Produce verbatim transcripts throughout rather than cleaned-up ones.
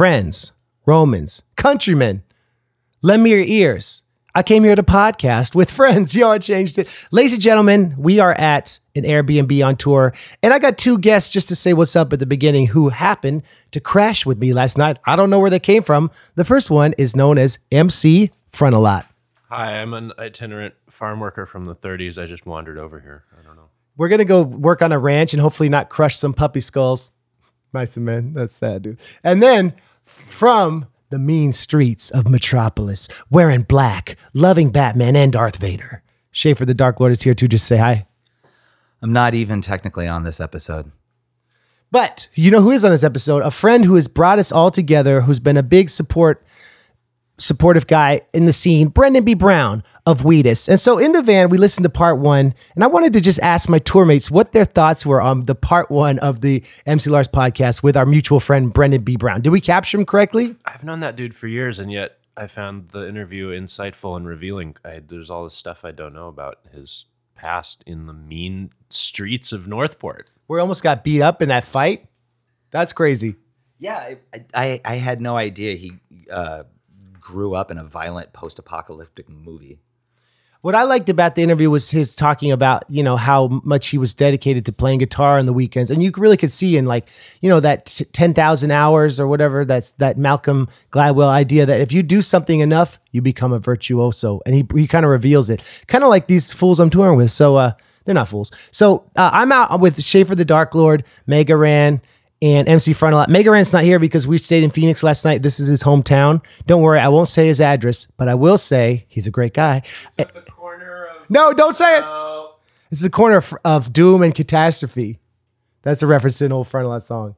friends, Romans, countrymen, lend me your ears. I came here to podcast with friends. Yo, I changed it. Ladies and gentlemen, we are at an Airbnb on tour, and I got two guests just to say what's up at the beginning who happened to crash with me last night. I don't know where they came from. The first one is known as M C Frontalot. Hi, I'm an itinerant farm worker from the thirties. I just wandered over here. I don't know. We're going to go work on a ranch and hopefully not crush some puppy skulls. Nice, man. That's sad, dude. And then from the mean streets of Metropolis, wearing black, loving Batman and Darth Vader, Schaefer the Dark Lord is here too. Just say hi. I'm not even technically on this episode. But you know who is on this episode? A friend who has brought us all together, who's been a big support, supportive guy in the scene, Brendan B. Brown of Wheatus. And so in the van, we listened to part one, and I wanted to just ask my tourmates what their thoughts were on the part one of the M C Lars podcast with our mutual friend, Brendan B. Brown. Did we capture him correctly? I've known that dude for years, and yet I found the interview insightful and revealing. I, there's all this stuff I don't know about his past in the mean streets of Northport. We almost got beat up in that fight. That's crazy. Yeah, I, I, I had no idea he uh, grew up in a violent post-apocalyptic movie. What I liked about the interview was his talking about, you know, how much he was dedicated to playing guitar on the weekends. And you really could see in, like, you know, that t- ten thousand hours or whatever, that's that Malcolm Gladwell idea that if you do something enough, you become a virtuoso. And he he kind of reveals it. Kind of like these fools I'm touring with. So uh, they're not fools. So uh, I'm out with Schaefer the Dark Lord, Mega Ran, and M C Frontalot. Mega Ran's not here because we stayed in Phoenix last night. This is his hometown. Don't worry, I won't say his address, but I will say he's a great guy. It's at the corner of... No, don't say it. Oh. It's the corner of, of doom and catastrophe. That's a reference to an old Frontalot song.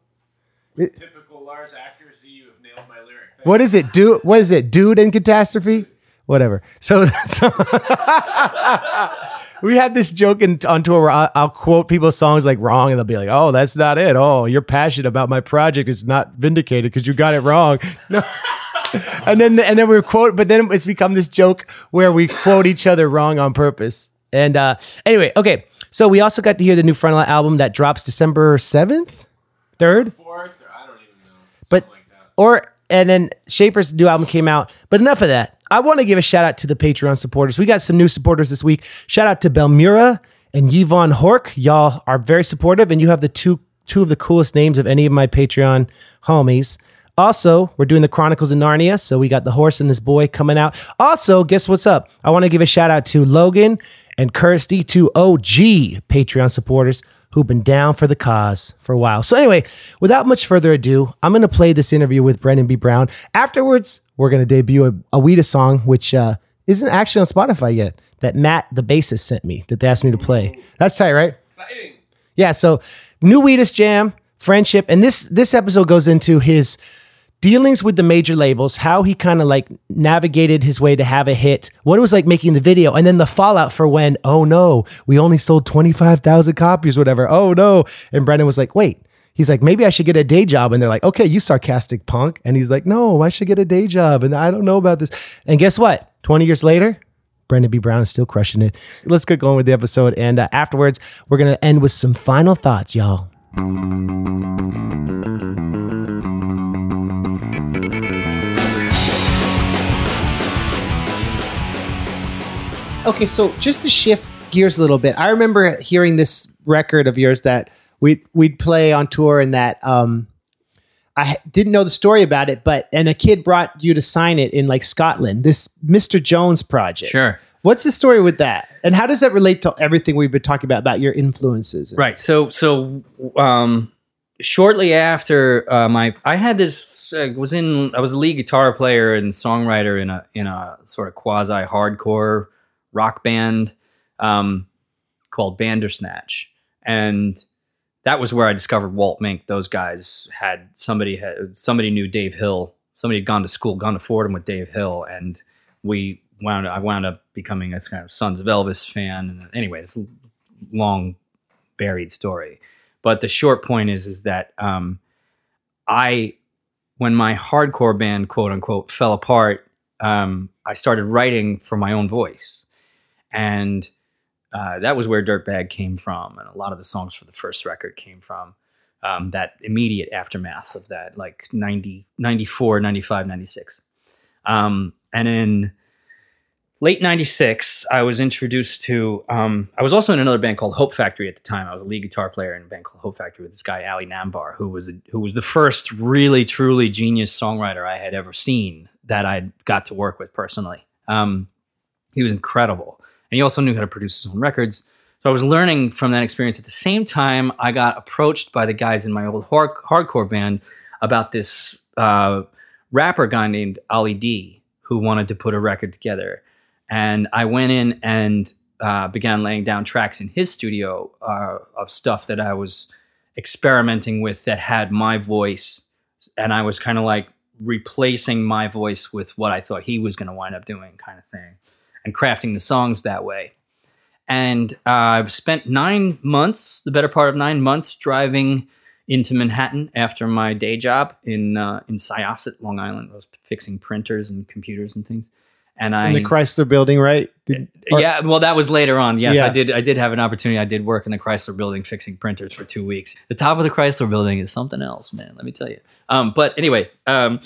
It, typical Lars accuracy, you have nailed my lyric. Thank what is it? Do, what is it? Dude and catastrophe? Whatever. So, so we had this joke in, on tour where I'll, I'll quote people's songs like wrong, and they'll be like, oh, that's not it. Oh, your passion about my project is not vindicated because you got it wrong. No. And then and then we quote, but then it's become this joke where we quote each other wrong on purpose. And uh, anyway, okay. So we also got to hear the new Frontalot album that drops December seventh? third? fourth? Or I don't even know. But, like that. Or, and then Schaefer's new album came out. But enough of that. I want to give a shout out to the Patreon supporters. We got some new supporters this week. Shout out to Belmura and Yvonne Hork. Y'all are very supportive, and you have the two two of the coolest names of any of my Patreon homies. Also, we're doing the Chronicles of Narnia, so we got the horse and this boy coming out. Also, guess what's up? I want to give a shout out to Logan and Kirsty, two O G Patreon supporters who've been down for the cause for a while. So anyway, without much further ado, I'm going to play this interview with Brendan B. Brown. Afterwards, we're going to debut a, a Wheatus song, which uh, isn't actually on Spotify yet, that Matt, the bassist, sent me, that they asked me to play. That's tight, right? Exciting. Yeah, so new Wheatus jam, friendship, and this this episode goes into his dealings with the major labels, how he kind of like navigated his way to have a hit, what it was like making the video, and then the fallout for when, oh no, we only sold twenty-five thousand copies, whatever, oh no. And Brendan was like, wait. He's like, maybe I should get a day job. And they're like, okay, you sarcastic punk. And he's like, no, I should get a day job. And I don't know about this. And guess what? twenty years later, Brendan B. Brown is still crushing it. Let's get going with the episode. And uh, afterwards, we're going to end with some final thoughts, y'all. Okay, so just to shift gears a little bit, I remember hearing this record of yours that We'd, we'd play on tour, and that um, I didn't know the story about it, but and a kid brought you to sign it in like Scotland, this Mister Jones project. Sure. What's the story with that? And how does that relate to everything we've been talking about, about your influences? Right. So so um, shortly after uh, my, I had this, uh, was in, I was a lead guitar player and songwriter in a, in a sort of quasi hardcore rock band um, called Bandersnatch. And that was where I discovered Walt Mink. Those guys had somebody had somebody knew Dave Hill. Somebody had gone to school, gone to Fordham with Dave Hill, and we wound. I wound up becoming a kind of Sons of Elvis fan. And anyways, long buried story. But the short point is, is that um, I, when my hardcore band quote unquote fell apart, um, I started writing for my own voice, and. Uh, that was where Dirtbag came from, and a lot of the songs for the first record came from. um, that immediate aftermath of that, like ninety, ninety-four, ninety-five, ninety-six. Um, and in late ninety-six, I was introduced to, um, I was also in another band called Hope Factory at the time. I was a lead guitar player in a band called Hope Factory with this guy, Ali Nambar, who was, a, who was the first really, truly genius songwriter I had ever seen that I got to work with personally. Um, he was incredible. And he also knew how to produce his own records. So I was learning from that experience. At the same time, I got approached by the guys in my old hard- hardcore band about this uh, rapper guy named Ali D, who wanted to put a record together. And I went in and uh, began laying down tracks in his studio uh, of stuff that I was experimenting with that had my voice. And I was kind of like replacing my voice with what I thought he was going to wind up doing, kind of thing, and crafting the songs that way. And uh, I spent nine months, the better part of nine months, driving into Manhattan after my day job in uh, in Syosset, Long Island. I was fixing printers and computers and things. And I, in the Chrysler Building, right? Did, or, yeah. Well, that was later on. Yes, yeah. I did. I did have an opportunity. I did work in the Chrysler Building fixing printers for two weeks. The top of the Chrysler Building is something else, man. Let me tell you. Um, but anyway, um,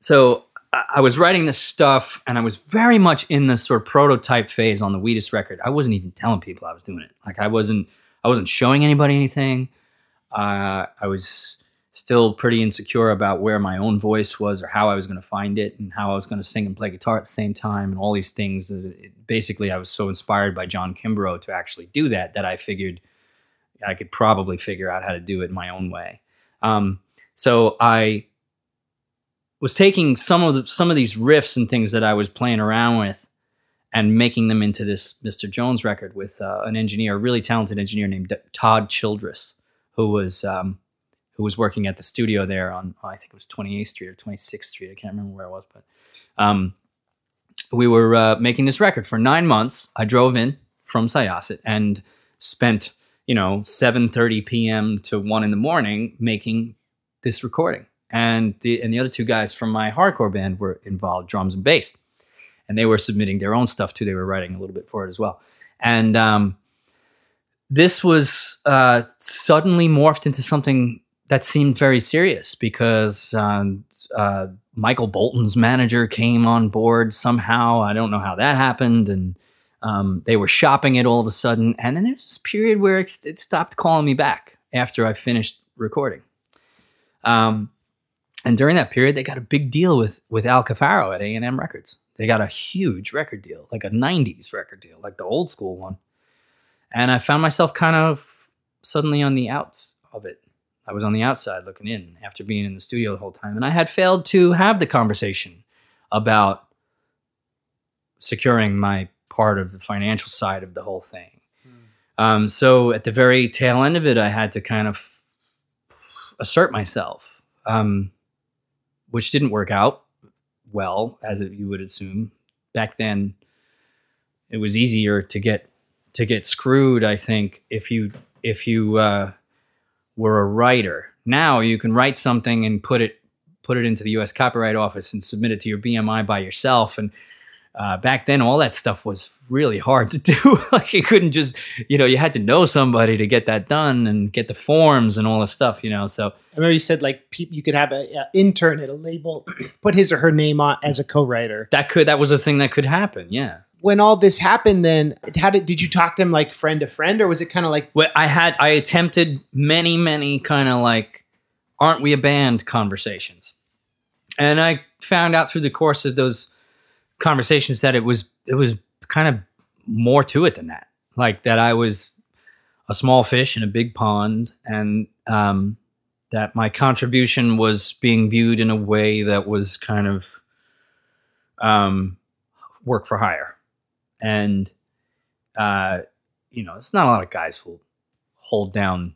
so I, I was writing this stuff, and I was very much in this sort of prototype phase on the Wheatus record. I wasn't even telling people I was doing it. Like I wasn't. I wasn't showing anybody anything. Uh, I was. Still pretty insecure about where my own voice was or how I was going to find it and how I was going to sing and play guitar at the same time and all these things. It, basically, I was so inspired by John Kimbrough to actually do that that I figured I could probably figure out how to do it my own way. Um, so I was taking some of the, some of these riffs and things that I was playing around with and making them into this Mister Jones record with uh, an engineer, a really talented engineer named D- Todd Childress, who was... Um, who was working at the studio there on, I think it was twenty-eighth Street or twenty-sixth Street. I can't remember where it was, but um, we were uh, making this record for nine months. I drove in from Syosset and spent, you know, seven thirty p.m. to one in the morning making this recording. And the and the other two guys from my hardcore band were involved, drums and bass. And they were submitting their own stuff too. They were writing a little bit for it as well. And um, this was uh, suddenly morphed into something that seemed very serious because um, uh, Michael Bolton's manager came on board somehow. I don't know how that happened. And um, they were shopping it all of a sudden. And then there's this period where it, it stopped calling me back after I finished recording. Um, and during that period, they got a big deal with, with Al Cafaro at A and M Records. They got a huge record deal, like a nineties record deal, like the old school one. And I found myself kind of suddenly on the outs of it. I was on the outside looking in after being in the studio the whole time. And I had failed to have the conversation about securing my part of the financial side of the whole thing. Mm. Um, so at the very tail end of it, I had to kind of assert myself, um, which didn't work out well, as you would assume. Back then, it was easier to get to get screwed, I think, if you... if you uh, were a writer. Now you can write something and put it put it into the U S Copyright Office and submit it to your B M I by yourself. And uh, back then, all that stuff was really hard to do. Like you couldn't just, you know, you had to know somebody to get that done and get the forms and all the stuff, you know. So I remember you said like pe- you could have an intern at a label put his or her name on as a co-writer. That could that was a thing that could happen. Yeah. When all this happened, then how did did you talk to him like friend to friend, or was it kind of like? Well, I had I attempted many many kind of like, aren't we a band conversations, and I found out through the course of those conversations that it was it was kind of more to it than that. Like that I was a small fish in a big pond, and um, that my contribution was being viewed in a way that was kind of um, work for hire. And, uh, you know, it's not a lot of guys who hold down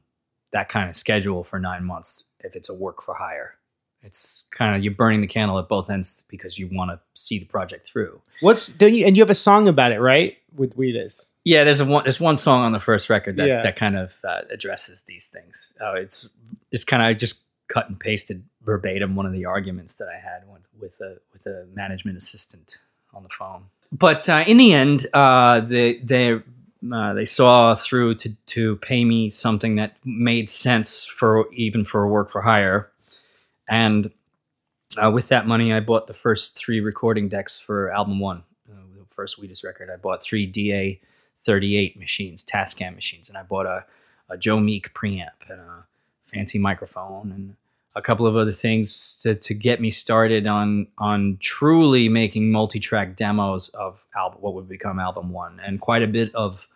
that kind of schedule for nine months if it's a work for hire. It's kind of you're burning the candle at both ends because you want to see the project through. What's don't you and you have a song about it, right? With Wheatus. Yeah, there's a one there's one song on the first record that, yeah. that kind of uh, addresses these things. Uh, it's it's kind of I just cut and pasted verbatim one of the arguments that I had with a with a management assistant on the phone. But uh, in the end, uh, the, the uh, they saw through to to pay me something that made sense for even for a work for hire. And uh, with that money, I bought the first three recording decks for album one, uh, the first Wheatus record. I bought three D A thirty-eight machines, Tascam machines, and I bought a, a Joe Meek preamp and a fancy microphone and a couple of other things to, to get me started on on truly making multi-track demos of album, what would become album one. And quite a bit of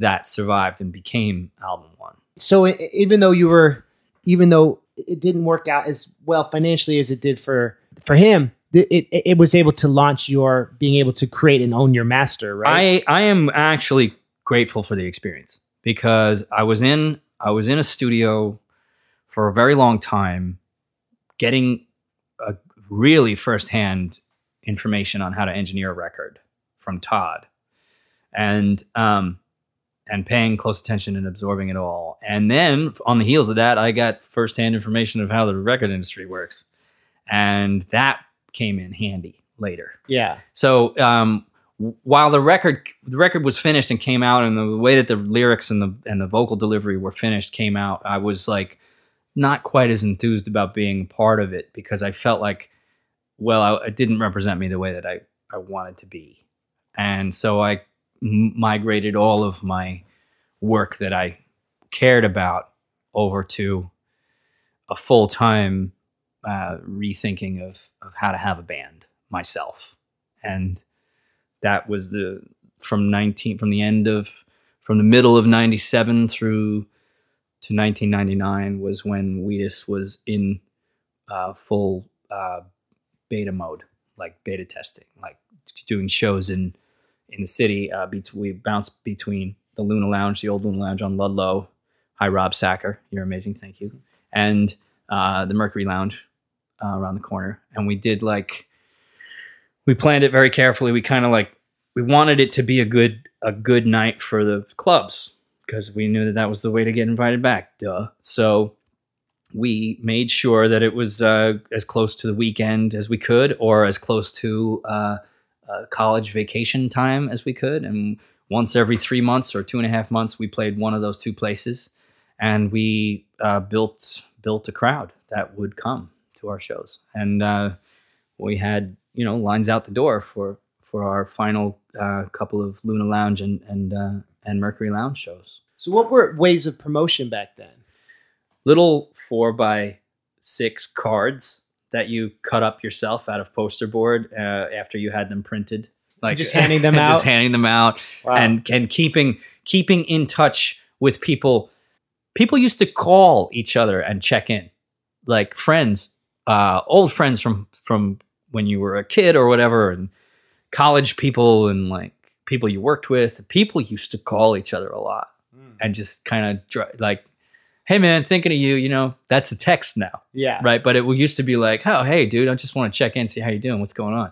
that survived and became album one. So even though you were, even though it didn't work out as well financially as it did for for him, it it was able to launch your being able to create and own your master, right? I, I am actually grateful for the experience because I was in I was in a studio for a very long time, getting a really firsthand information on how to engineer a record from Todd, and um, and paying close attention and absorbing it all. And then on the heels of that, I got firsthand information of how the record industry works, and that came in handy later. Yeah. So um, while the record the record was finished and came out, and the way that the lyrics and the and the vocal delivery were finished came out, I was like, not quite as enthused about being part of it because I felt like, well, I, it didn't represent me the way that I, I wanted to be. And so I m- migrated all of my work that I cared about over to a full-time uh, rethinking of, of how to have a band myself. And that was the from nineteen from the end of from the middle of ninety-seven through to nineteen ninety-nine was when Wheatus was in uh, full uh, beta mode, like beta testing, like doing shows in in the city. Uh, be- we bounced between the Luna Lounge, the old Luna Lounge on Ludlow. Hi, Rob Sacker. You're amazing. Thank you. And uh, the Mercury Lounge uh, around the corner. And we did like, we planned it very carefully. We kind of like, we wanted it to be a good a good night for the clubs, because we knew that that was the way to get invited back, duh. So we made sure that it was uh, as close to the weekend as we could, or as close to uh, uh, college vacation time as we could. And once every three months or two and a half months, we played one of those two places, and we uh, built built a crowd that would come to our shows. And uh, we had, you know, lines out the door for for our final uh, couple of Luna Lounge and and. Uh, and Mercury Lounge shows. So what were ways of promotion back then? Little four by six cards that you cut up yourself out of poster board uh, after you had them printed. Like just handing them out? Just handing them out. Wow. And, and keeping keeping in touch with people. People used to call each other and check in. Like friends, uh, old friends from, from when you were a kid or whatever, and college people and like, people you worked with, people used to call each other a lot mm. and just kind of dr- like, hey man, thinking of you, you know, that's a text now. Yeah. Right. But it used to be like, oh, hey dude, I just want to check in, see how you doing, what's going on.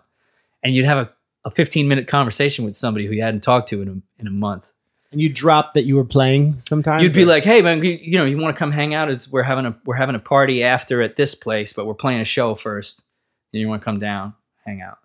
And you'd have a, a fifteen minute conversation with somebody who you hadn't talked to in a, in a month. And you dropped that you were playing sometimes? You'd or? be like, hey man, you, you know, you want to come hang out? It's, we're having a, we're having a party after at this place, but we're playing a show first. And you want to come down, hang out.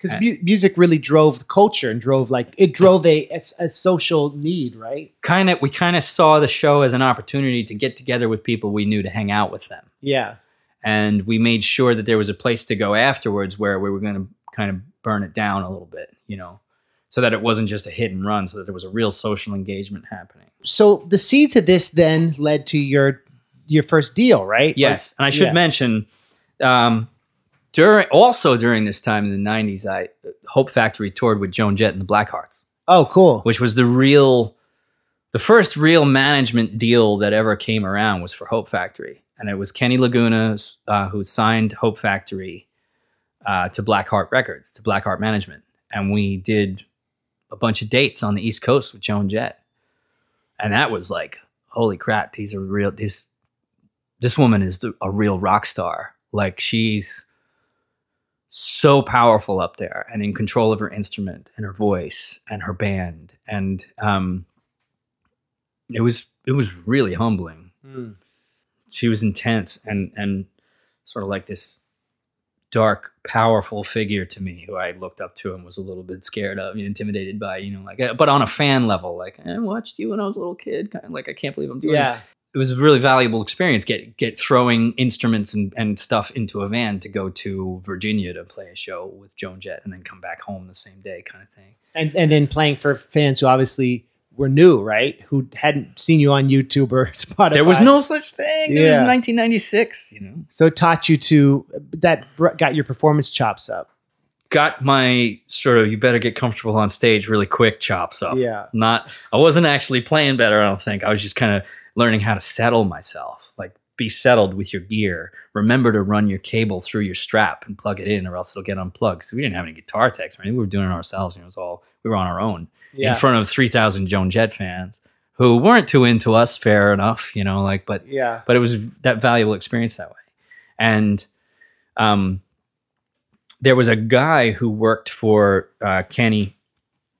Because mu- music really drove the culture and drove like it drove a, a, a social need, right? Kind of, we kind of saw the show as an opportunity to get together with people we knew to hang out with them. Yeah, and we made sure that there was a place to go afterwards where we were going to kind of burn it down a little bit, you know, so that it wasn't just a hit and run, so that there was a real social engagement happening. So the seeds of this then led to your your first deal, right? Yes, like, and I should yeah. mention. Um, During also during this time in the nineties, I Hope Factory toured with Joan Jett and the Blackhearts. Oh, cool! Which was the real, the first real management deal that ever came around was for Hope Factory, and it was Kenny Laguna uh, who signed Hope Factory uh, to Blackheart Records, to Blackheart Management, and we did a bunch of dates on the East Coast with Joan Jett, and that was like, holy crap! These are real. This this woman is the, a real rock star. Like she's so powerful up there and in control of her instrument and her voice and her band. And um, it was it was really humbling. Mm. She was intense and and sort of like this dark, powerful figure to me who I looked up to and was a little bit scared of, you know, intimidated by, you know, like, but on a fan level, like, I watched you when I was a little kid, kind of like, I can't believe I'm doing yeah. it. It was a really valuable experience, get get throwing instruments and, and stuff into a van to go to Virginia to play a show with Joan Jett and then come back home the same day kind of thing. And and then playing for fans who obviously were new, right? Who hadn't seen you on YouTube or Spotify. There was no such thing. Yeah. It was nineteen ninety-six, you know. So it taught you to, that got your performance chops up. Got my sort of, you better get comfortable on stage really quick chops up. Yeah. Not, I wasn't actually playing better, I don't think. I was just kind of learning how to settle myself, like be settled with your gear. Remember to run your cable through your strap and plug it in or else it'll get unplugged. So we didn't have any guitar techs or anything. We were doing it ourselves. And it was all, we were on our own yeah. in front of three thousand Joan Jett fans who weren't too into us, fair enough, you know, like, but, yeah. but it was that valuable experience that way. And um, there was a guy who worked for uh, Kenny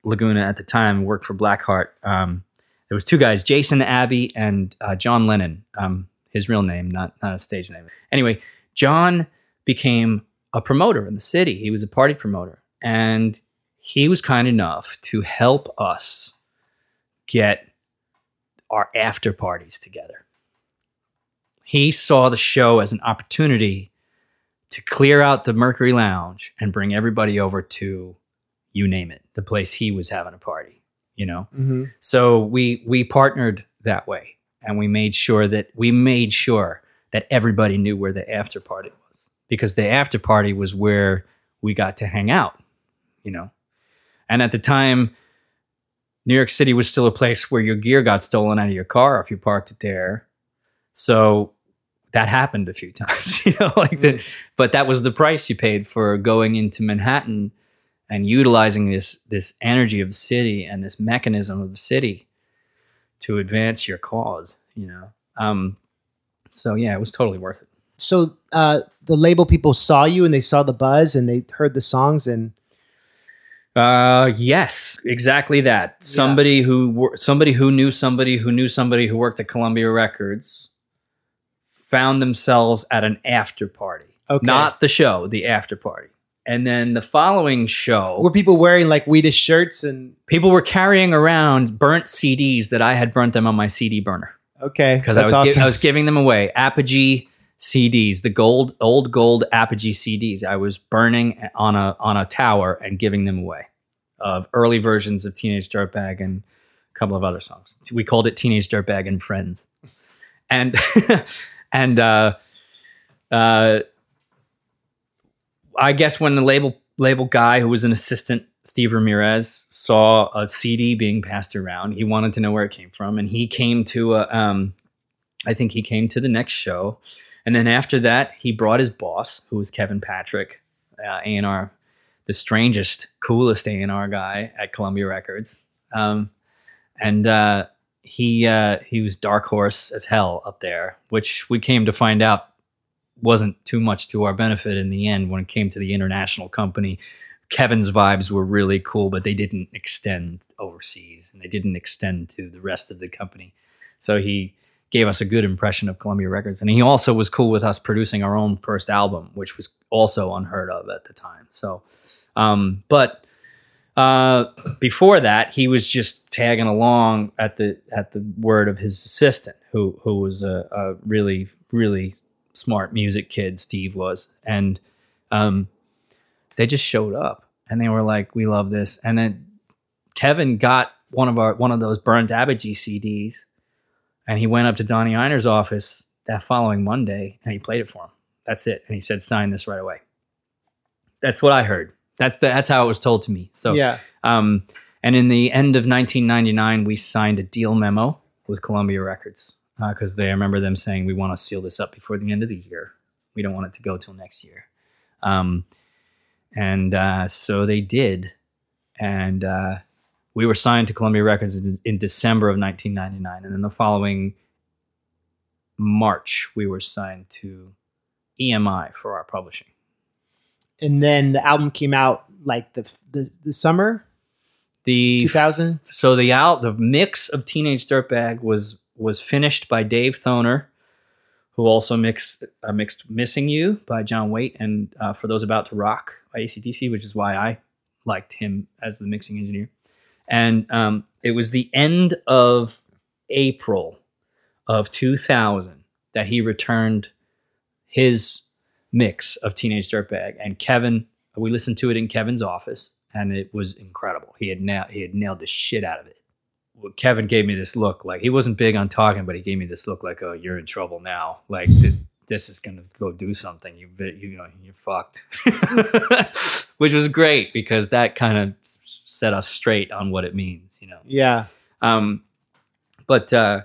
Laguna at the time, worked for Blackheart, um, there was two guys, Jason Abbey and uh, John Lennon, um, his real name, not, not a stage name. Anyway, John became a promoter in the city. He was a party promoter. And he was kind enough to help us get our after parties together. He saw the show as an opportunity to clear out the Mercury Lounge and bring everybody over to, you name it, the place he was having a party. You know, mm-hmm. so we we partnered that way, and we made sure that we made sure that everybody knew where the after party was, because the after party was where we got to hang out, you know. And at the time, New York City was still a place where your gear got stolen out of your car if you parked it there. So that happened a few times, you know. Like, mm-hmm. the, but that was the price you paid for going into Manhattan and utilizing this this energy of the city and this mechanism of the city to advance your cause, you know. Um, so yeah, it was totally worth it. So uh, the label people saw you and they saw the buzz and they heard the songs and. Uh, yes, exactly that. Yeah. Somebody who somebody who knew somebody who knew somebody who worked at Columbia Records found themselves at an after party, okay. Not the show, the after party. And then the following show... Were people wearing like Wheatus shirts and... People were carrying around burnt C Ds that I had burnt them on my C D burner. Okay, because I was awesome. gi- I was giving them away. Apogee C Ds, the gold, old gold Apogee C Ds. I was burning on a on a tower and giving them away. Of early versions of Teenage Dirtbag and a couple of other songs. We called it Teenage Dirtbag and Friends. And... and... uh, uh I guess when the label label guy, who was an assistant, Steve Ramirez, saw a C D being passed around, he wanted to know where it came from, and he came to a, um, I think he came to the next show, and then after that, he brought his boss, who was Kevin Patrick, uh, A and R, the strangest, coolest A and R guy at Columbia Records, um, and uh, he uh, he was dark horse as hell up there, which we came to find out wasn't too much to our benefit in the end. When it came to the international company, Kevin's vibes were really cool, but they didn't extend overseas and they didn't extend to the rest of the company. So he gave us a good impression of Columbia Records. And he also was cool with us producing our own first album, which was also unheard of at the time. So, um, but uh, before that, he was just tagging along at the, at the word of his assistant, who, who was a, a really, really smart music kid, Steve was, and um they just showed up and they were like, we love this. And then Kevin got one of our one of those burnt Apogee C Ds and he went up to Donnie Einer's office that following Monday and he played it for him. That's it. And he said, sign this right away. That's what I heard. That's the, that's how it was told to me. So yeah. Um and in the end of nineteen ninety-nine we signed a deal memo with Columbia Records. Because uh, they I remember them saying, we want to seal this up before the end of the year. We don't want it to go till next year. Um, and uh, so they did. And uh, we were signed to Columbia Records in, in December of nineteen ninety-nine. And then the following March, we were signed to E M I for our publishing. And then the album came out like the the, the summer? The two thousand? So the al- the mix of Teenage Dirtbag was... was finished by Dave Thoner, who also mixed uh, mixed Missing You by John Waite and uh, For Those About to Rock by A C D C, which is why I liked him as the mixing engineer. And um, it was the end of April of two thousand that he returned his mix of Teenage Dirtbag. And Kevin, we listened to it in Kevin's office, and it was incredible. He had nailed, he had nailed the shit out of it. Kevin gave me this look, like he wasn't big on talking, but he gave me this look like, oh, you're in trouble now. Like th- this is going to go do something. You, you know, you're fucked, which was great because that kind of set us straight on what it means, you know? Yeah. Um, but, uh,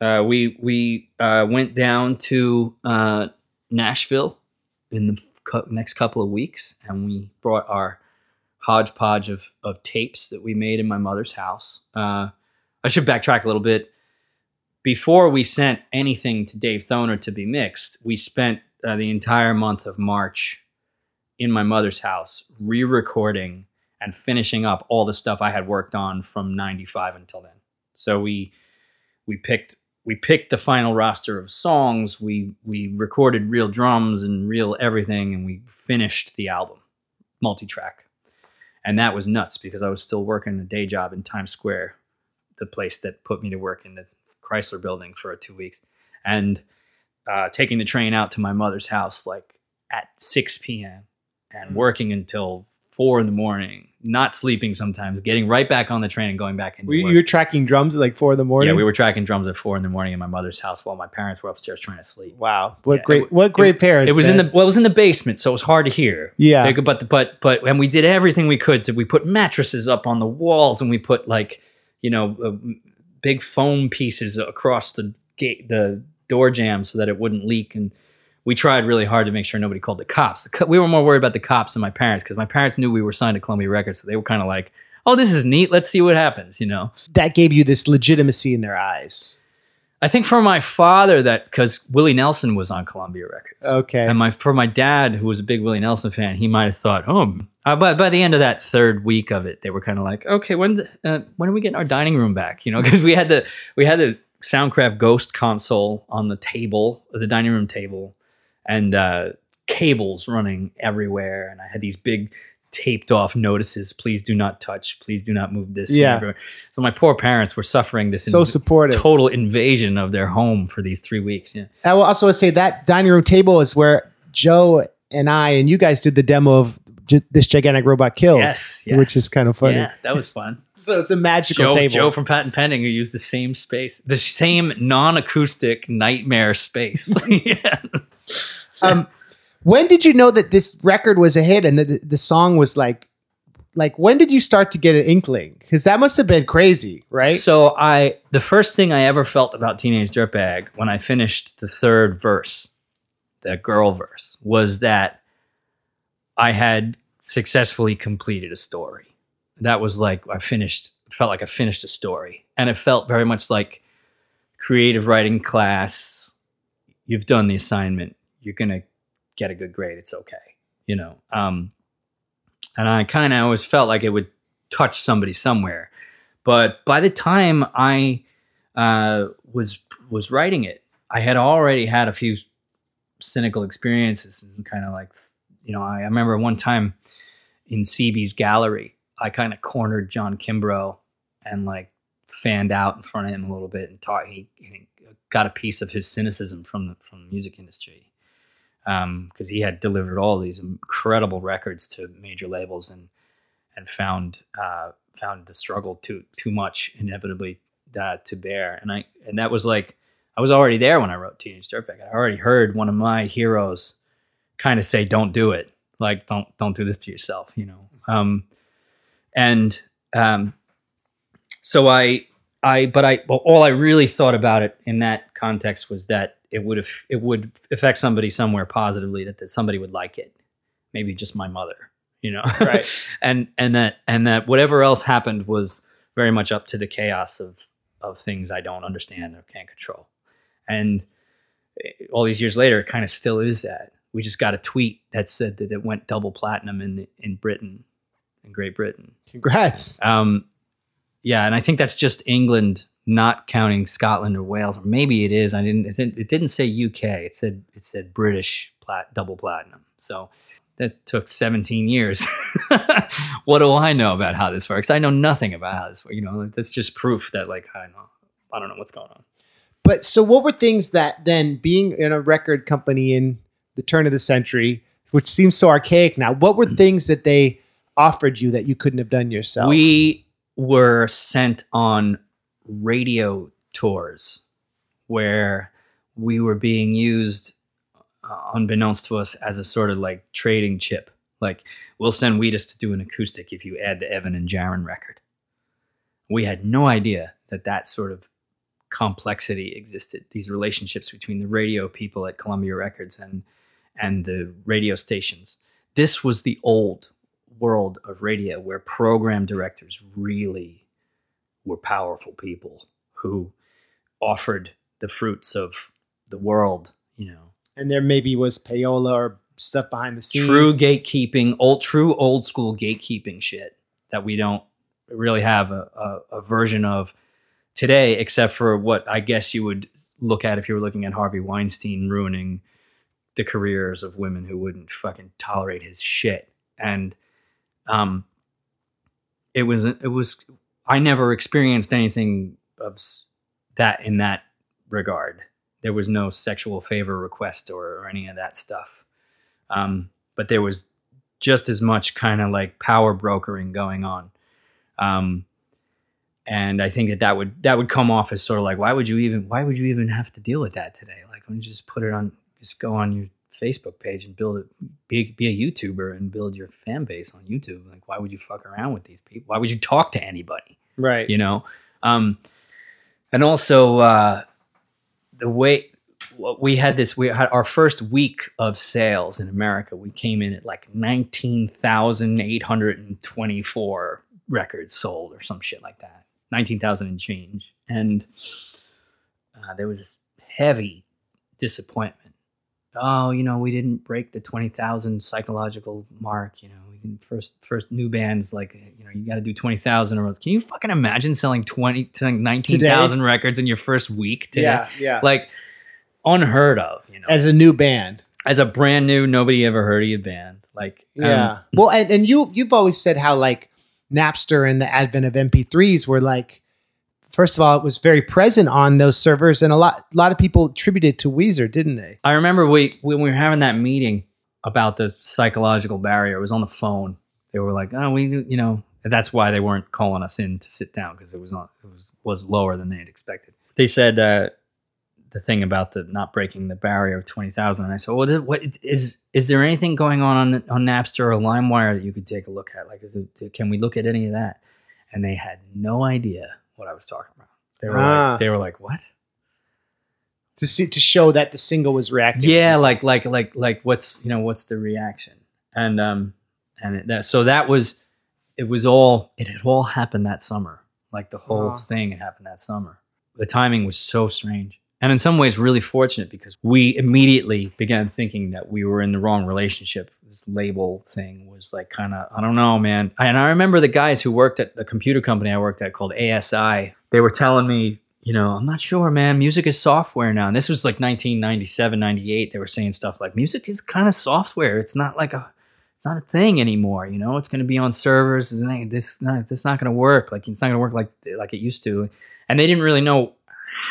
uh, we, we, uh, went down to, uh, Nashville in the co- next couple of weeks. And we brought our hodgepodge of, of tapes that we made in my mother's house. Uh, I should backtrack a little bit. Before we sent anything to Dave Thoner to be mixed, we spent uh, the entire month of March in my mother's house re-recording and finishing up all the stuff I had worked on from ninety-five until then. So we we picked we picked the final roster of songs. We we recorded real drums and real everything, and we finished the album multi-track. And that was nuts because I was still working a day job in Times Square, the place that put me to work in the Chrysler Building for two weeks. And uh, taking the train out to my mother's house like at six p.m. and working until four in the morning, not sleeping sometimes, getting right back on the train and going back into work. You were tracking drums at like four in the morning? Yeah, we were tracking drums at four in the morning in my mother's house while my parents were upstairs trying to sleep. Wow. What yeah, great, it, what great it, parents. It was man. in the, well, it was in the basement, so it was hard to hear. Yeah. But, the, but, but, and we did everything we could to, we put mattresses up on the walls and we put like, you know, uh, big foam pieces across the gate, the door jamb so that it wouldn't leak. And we tried really hard to make sure nobody called the cops. The co- we were more worried about the cops than my parents because my parents knew we were signed to Columbia Records. So they were kind of like, oh, this is neat. Let's see what happens, you know. That gave you this legitimacy in their eyes. I think for my father, that because Willie Nelson was on Columbia Records. Okay. And my for my dad, who was a big Willie Nelson fan, he might have thought, oh. Uh, but by the end of that third week of it, they were kind of like, okay, when uh, when are we getting our dining room back? You know, because we had the we had the Soundcraft Ghost console on the table, the dining room table. And uh, cables running everywhere. And I had these big taped off notices. Please do not touch. Please do not move this. Yeah. So my poor parents were suffering this so inv- total invasion of their home for these three weeks. Yeah. I will also say that dining room table is where Joe and I and you guys did the demo of G- This Gigantic Robot Kills, yes, yes. which is kind of funny. Yeah, that was fun. So it's a magical Joe, table. Joe from Patent Pending who used the same space, the same non-acoustic nightmare space. yeah. Um, when did you know that this record was a hit and that the, the song was like, like, when did you start to get an inkling? Because that must have been crazy, right? So I, the first thing I ever felt about Teenage Dirtbag when I finished the third verse, the girl verse, was that I had successfully completed a story. That was like, I finished, felt like I finished a story. And it felt very much like creative writing class. You've done the assignment. You're going to get a good grade. It's okay. You know? Um, and I kind of always felt like it would touch somebody somewhere. But by the time I uh, was, was writing it, I had already had a few cynical experiences and kind of like, you know, I, I remember one time in C B's gallery, I kind of cornered John Kimbrough and like fanned out in front of him a little bit and taught, he, he got a piece of his cynicism from the, from the music industry. Um, because he had delivered all these incredible records to major labels, and and found uh, found the struggle too too much inevitably uh, to bear. And I and that was like I was already there when I wrote Teenage Dirtbag. I already heard one of my heroes kind of say, "Don't do it. Like don't don't do this to yourself." You know. Um, and um, so I I but I well, all I really thought about it in that context was that. It would af- it would affect somebody somewhere positively, that, that somebody would like it. Maybe just my mother, you know. Right. and and that and that whatever else happened was very much up to the chaos of of things I don't understand or can't control. And all these years later, it kind of still is that. We just got a tweet that said that it went double platinum in in Britain, in Great Britain. Congrats. Um, yeah, and I think that's just England not counting Scotland or Wales, or maybe it is. I didn't. It didn't say U K. It said it said British plat, double platinum. So that took seventeen years. What do I know about how this works? I know nothing about how this works. You know, like, that's just proof that like I know I don't know what's going on. But so what were things that then, being in a record company in the turn of the century, which seems so archaic now, what were things that they offered you that you couldn't have done yourself? We were sent on radio tours where we were being used, uh, unbeknownst to us, as a sort of like trading chip. Like, we'll send Wheatus to do an acoustic if you add the Evan and Jaron record. We had no idea that that sort of complexity existed, these relationships between the radio people at Columbia Records and and the radio stations. This was the old world of radio, where program directors really were powerful people who offered the fruits of the world, you know. And there maybe was payola or stuff behind the scenes. True gatekeeping, old, true old school gatekeeping shit that we don't really have a, a, a version of today, except for what I guess you would look at if you were looking at Harvey Weinstein ruining the careers of women who wouldn't fucking tolerate his shit. And um, it was, it was, I never experienced anything of that in that regard. There was no sexual favor request or, or any of that stuff. Um, but there was just as much kind of like power brokering going on. Um, And I think that that would that would come off as sort of like, why would you even why would you even have to deal with that today? Like, why don't you just put it on, just go on your Facebook page and build it, be be a YouTuber and build your fan base on YouTube. Like, why would you fuck around with these people? Why would you talk to anybody? Right. You know, um, and also uh, the way we had this, we had our first week of sales in America. We came in at like nineteen thousand eight hundred twenty-four records sold or some shit like that. nineteen thousand and change. And uh, there was this heavy disappointment. Oh, you know, we didn't break the twenty thousand psychological mark. You know, we didn't first, first new bands, like, you know, you got to do twenty thousand or else. Can you fucking imagine selling twenty to nineteen thousand records in your first week today? Yeah, yeah. Like, unheard of, you know. As a new band. As a brand new, nobody ever heard of your band. Like, yeah. Um, well, and, and you, you've always said how, like, Napster and the advent of M P threes were like, first of all, it was very present on those servers, and a lot a lot of people attributed to Weezer, didn't they? I remember we when we were having that meeting about the psychological barrier, it was on the phone. They were like, oh, we, you know, that's why they weren't calling us in to sit down, because it was not it was, was lower than they had expected. They said uh, the thing about the not breaking the barrier of twenty thousand, and I said, well, what is, what is is there anything going on, on on Napster or LimeWire that you could take a look at? Like, is it, can we look at any of that? And they had no idea what I was talking about. They were ah. like, they were like, what? To see, to show that the single was reacting. Yeah, like like like like what's, you know, what's the reaction? And um and it, that, so that was it was all it had all happened that summer. Like, the whole ah. thing had happened that summer. The timing was so strange. And in some ways, really fortunate, because we immediately began thinking that we were in the wrong relationship. This label thing was like kind of, I don't know, man. And I remember the guys who worked at the computer company I worked at called A S I. They were telling me, you know, I'm not sure, man. Music is software now. And this was like nineteen ninety-seven, ninety-eight. They were saying stuff like, music is kind of software. It's not like a, it's not a thing anymore. You know, it's going to be on servers. It's not, this, it's not going to work. Like, it's not going to work like like it used to. And they didn't really know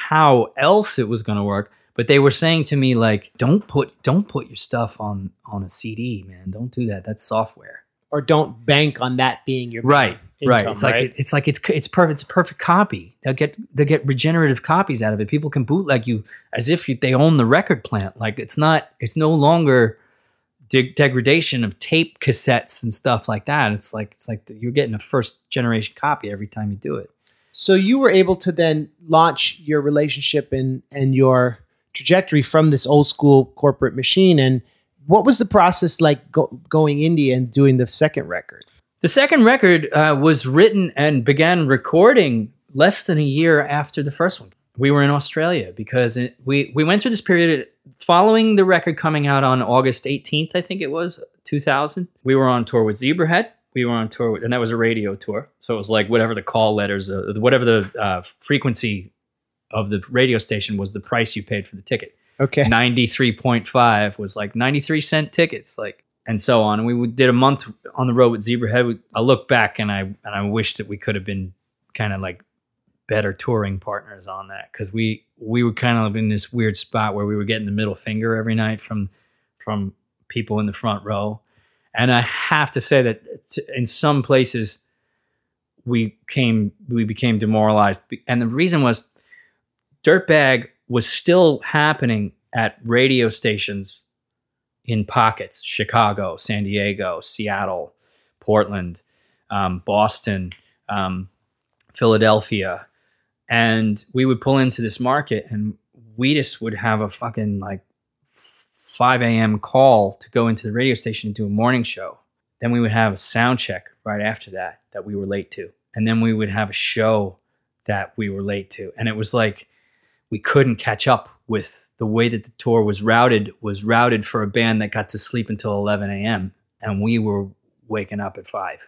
how else it was going to work, but they were saying to me, like, don't put don't put your stuff on on a C D, man. Don't do that. That's software. Or don't bank on that being your right income, right. It's right? like it, it's like it's it's perfect. It's a perfect copy. They'll get they get regenerative copies out of it. People can bootleg you as if you, they own the record plant. Like, it's not it's no longer de- degradation of tape cassettes and stuff like that. It's like it's like you're getting a first generation copy every time you do it. So you were able to then launch your relationship and, and your trajectory from this old school corporate machine. And what was the process like go, going indie and doing the second record? The second record uh, was written and began recording less than a year after the first one. We were in Australia because it, we, we went through this period following the record coming out on August eighteenth, I think it was, two thousand. We were on tour with Zebrahead. we were on tour with, and that was a radio tour. So it was like whatever the call letters, uh, whatever the uh, frequency of the radio station was the price you paid for the ticket. Okay. ninety-three point five was like ninety-three cent tickets, like, and so on. And we did a month on the road with Zebrahead. We, I look back and I, and I wish that we could have been kind of like better touring partners on that. Cause we, we were kind of in this weird spot where we were getting the middle finger every night from, from people in the front row. And I have to say that in some places we came, we became demoralized. And the reason was Dirtbag was still happening at radio stations in pockets, Chicago, San Diego, Seattle, Portland, um, Boston, um, Philadelphia. And we would pull into this market and Wheatus would have a fucking like five a.m. call to go into the radio station and do a morning show. Then we would have a sound check right after that that we were late to. And then we would have a show that we were late to. And it was like we couldn't catch up with the way that the tour was routed, was routed for a band that got to sleep until eleven a.m. And we were waking up at five.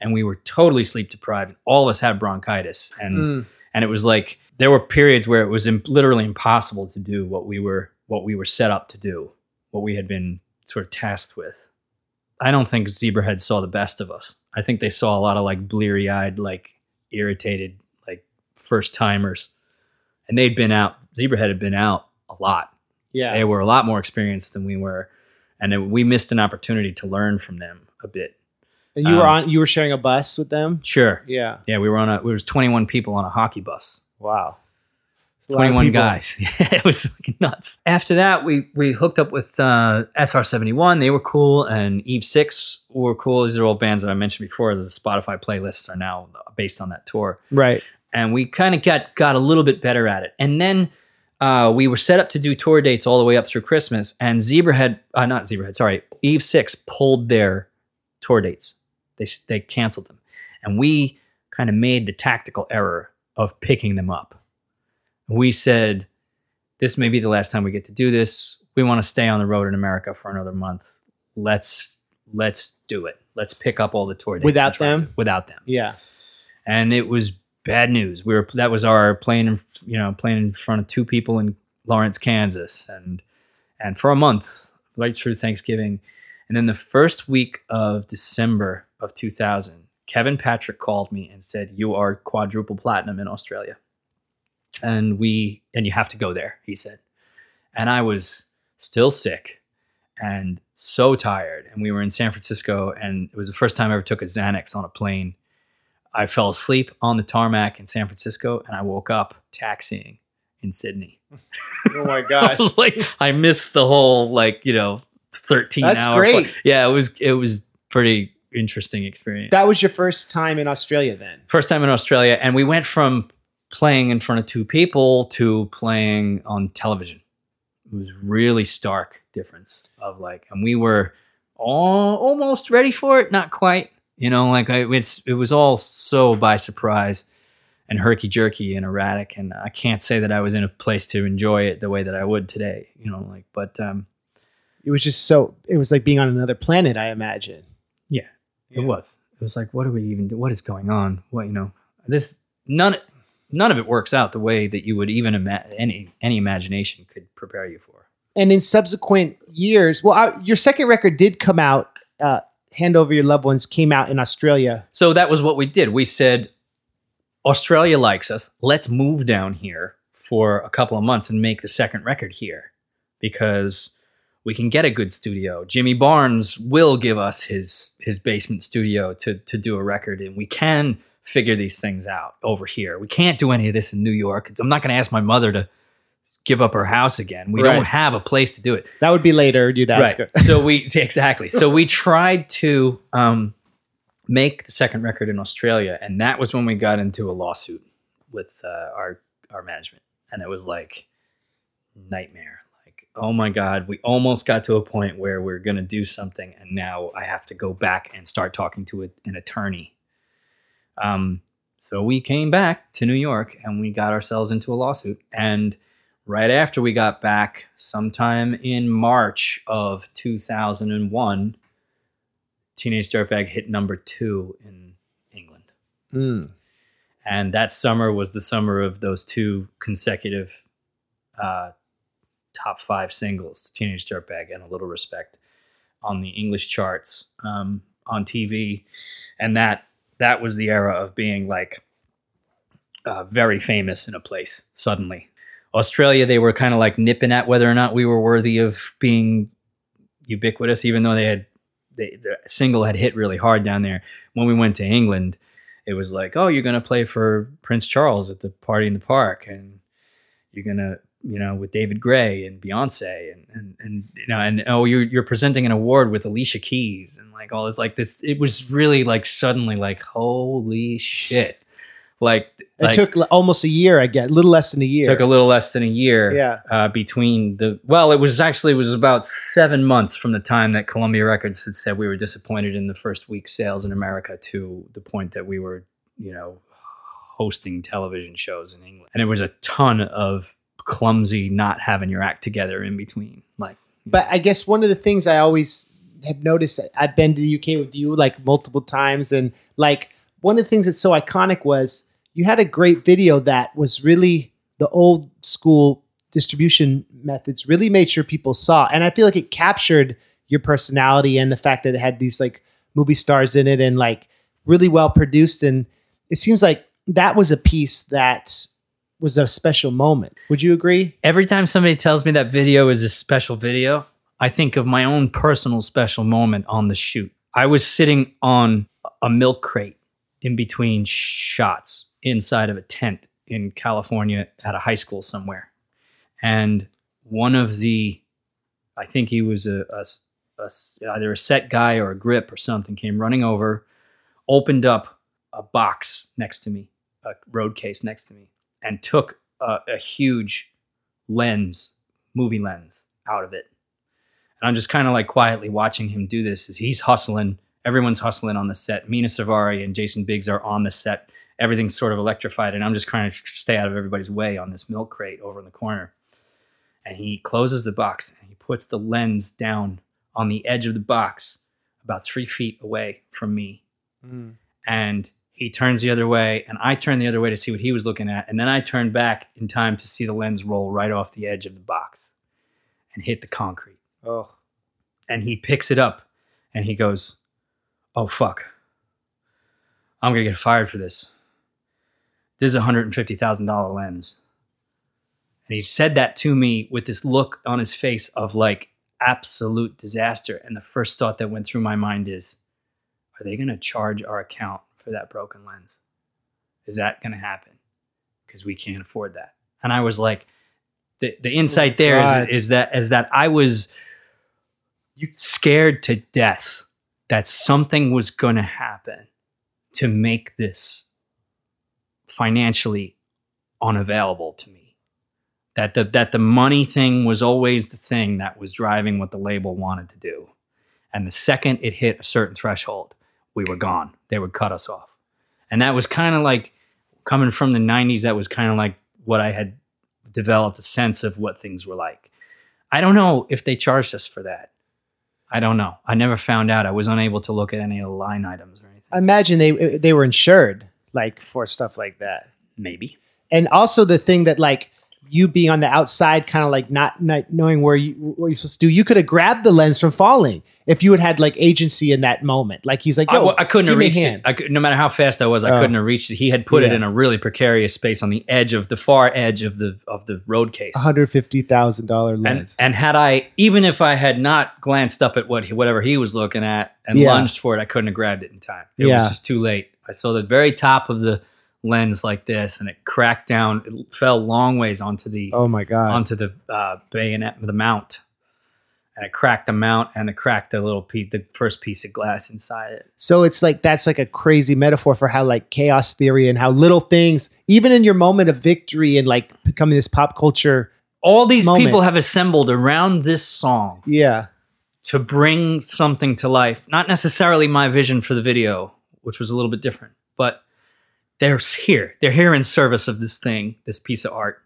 And we were totally sleep deprived. All of us had bronchitis. And mm. and it was like there were periods where it was imp- literally impossible to do what we were what we were set up to do, what we had been sort of tasked with. I don't think Zebrahead saw the best of us. I think they saw a lot of like bleary-eyed, like irritated, like first-timers. And they'd been out, Zebrahead had been out a lot. Yeah. They were a lot more experienced than we were. And it, we missed an opportunity to learn from them a bit. And you um, were on, you were sharing a bus with them? Sure. Yeah. Yeah. We were on a, there was twenty-one people on a hockey bus. Wow. twenty-one guys. It was fucking nuts. After that, we, we hooked up with uh, S R seventy-one. They were cool. And Eve Six were cool. These are all bands that I mentioned before. The Spotify playlists are now based on that tour. Right. And we kind of got, got a little bit better at it. And then uh, we were set up to do tour dates all the way up through Christmas. And Zebrahead, uh, not Zebrahead, sorry, Eve Six pulled their tour dates. They, they canceled them. And we kind of made the tactical error of picking them up. We said, this may be the last time we get to do this. We want to stay on the road in America for another month. Let's let's do it. Let's pick up all the tour dates. Without them? To, without them. Yeah. And it was bad news. We were that was our playing in, you know, playing in front of two people in Lawrence, Kansas, and and for a month, right through Thanksgiving. And then the first week of December of two thousand, Kevin Patrick called me and said, "You are quadruple platinum in Australia. And we, and you have to go there," he said. And I was still sick and so tired. And we were in San Francisco and it was the first time I ever took a Xanax on a plane. I fell asleep on the tarmac in San Francisco and I woke up taxiing in Sydney. Oh my gosh. I was like, I missed the whole, like, you know, thirteen That's hour. That's great. Flight. Yeah, it was, it was pretty interesting experience. That was your first time in Australia then? First time in Australia. And we went from playing in front of two people to playing on television. It was really stark difference of like, and we were all almost ready for it. Not quite, you know, like I, it's, it was all so by surprise and herky jerky and erratic. And I can't say that I was in a place to enjoy it the way that I would today, you know, like, but, um, it was just so, it was like being on another planet, I imagine. Yeah, it yeah. was, it was like, what do we even do? What is going on? What, you know, this, none None of it works out the way that you would even ima- any any imagination could prepare you for. And in subsequent years, well, I, your second record did come out. Uh, Hand Over Your Loved Ones came out in Australia. So that was what we did. We said, Australia likes us. Let's move down here for a couple of months and make the second record here because we can get a good studio. Jimmy Barnes will give us his his basement studio to to do a record, and we can figure these things out over here. We can't do any of this in New York. I'm not going to ask my mother to give up her house again. We right. don't have a place to do it. That would be later. You'd ask right. her. So we, exactly. So we tried to um, make the second record in Australia. And that was when we got into a lawsuit with uh, our, our management. And it was like nightmare. Like, oh my God, we almost got to a point where we're going to do something. And now I have to go back and start talking to a, an attorney. Um, so we came back to New York and we got ourselves into a lawsuit. And right after we got back, sometime in March of two thousand one, Teenage Dirtbag hit number two in England. Mm. And that summer was the summer of those two consecutive uh, top five singles, Teenage Dirtbag and A Little Respect, on the English charts, um, on T V. And that that was the era of being like uh, very famous in a place suddenly. Australia, they were kind of like nipping at whether or not we were worthy of being ubiquitous, even though they had they, the single had hit really hard down there. When we went to England, it was like, oh, you're going to play for Prince Charles at the party in the park, and you're going to, you know, with David Gray and Beyonce, and, and, and you know, and oh, you're you're presenting an award with Alicia Keys, and like all this, like this. It was really like suddenly like, holy shit. Like it like, took almost a year, I guess, a little less than a year. Took a little less than a year. Yeah. Uh, between the well, it was actually it was about seven months from the time that Columbia Records had said we were disappointed in the first week's sales in America to the point that we were, you know, hosting television shows in England, and it was a ton of clumsy, not having your act together in between. Like, but know. I guess one of the things I always have noticed, I've been to the U K with you like multiple times, and like one of the things that's so iconic was. You had a great video that was really the old school distribution methods really made sure people saw. And I feel like it captured your personality and the fact that it had these like movie stars in it and like really well produced. And it seems like that was a piece that was a special moment. Would you agree? Every time somebody tells me that video is a special video, I think of my own personal special moment on the shoot. I was sitting on a milk crate in between shots. Inside of a tent in California at a high school somewhere. And one of the, I think he was a, a, a either a set guy or a grip or something, came running over, opened up a box next to me, a road case next to me, and took a, a huge lens, movie lens, out of it. And I'm just kind of like quietly watching him do this. He's hustling. Everyone's hustling on the set. Mina Savari and Jason Biggs are on the set. Everything's sort of electrified, and I'm just trying to stay out of everybody's way on this milk crate over in the corner. And he closes the box, and he puts the lens down on the edge of the box about three feet away from me. Mm. And he turns the other way, and I turn the other way to see what he was looking at, and then I turn back in time to see the lens roll right off the edge of the box and hit the concrete. Oh. And he picks it up, and he goes, oh, fuck. I'm going to get fired for this. This is a one hundred fifty thousand dollars lens. And he said that to me with this look on his face of like absolute disaster. And the first thought that went through my mind is, are they going to charge our account for that broken lens? Is that going to happen? Because we can't afford that. And I was like, the, the insight oh, there is, is that is that I was scared to death that something was going to happen to make this financially unavailable to me, that the that the money thing was always the thing that was driving what the label wanted to do, and the second it hit a certain threshold, we were gone. They would cut us off. And that was kind of like, coming from the nineties, that was kind of like what I had developed a sense of what things were like. I don't know if they charged us for that. I don't know. I never found out. I was unable to look at any of the line items or anything. I imagine they they were insured like for stuff like that, maybe. And also the thing that like you being on the outside, kind of like not, not knowing where you what you're supposed to do, you could have grabbed the lens from falling if you had had like agency in that moment. Like he's like, yo, I, well, I couldn't have reached it. I could, no matter how fast I was, I oh. couldn't have reached it. He had put yeah. it in a really precarious space on the edge of the far edge of the of the road case. one hundred fifty thousand dollars lens. And, and had I, even if I had not glanced up at what he, whatever he was looking at and yeah. lunged for it, I couldn't have grabbed it in time. It yeah. was just too late. I saw the very top of the lens like this, and it cracked down. It fell long ways onto the oh my god onto the uh, bayonet, the mount, and it cracked the mount, and it cracked the little piece, the first piece of glass inside it. So it's like that's like a crazy metaphor for how like chaos theory and how little things, even in your moment of victory and like becoming this pop culture, all these moment. People have assembled around this song, yeah, to bring something to life. Not necessarily my vision for the video, which was a little bit different, but. They're here. They're here in service of this thing, this piece of art.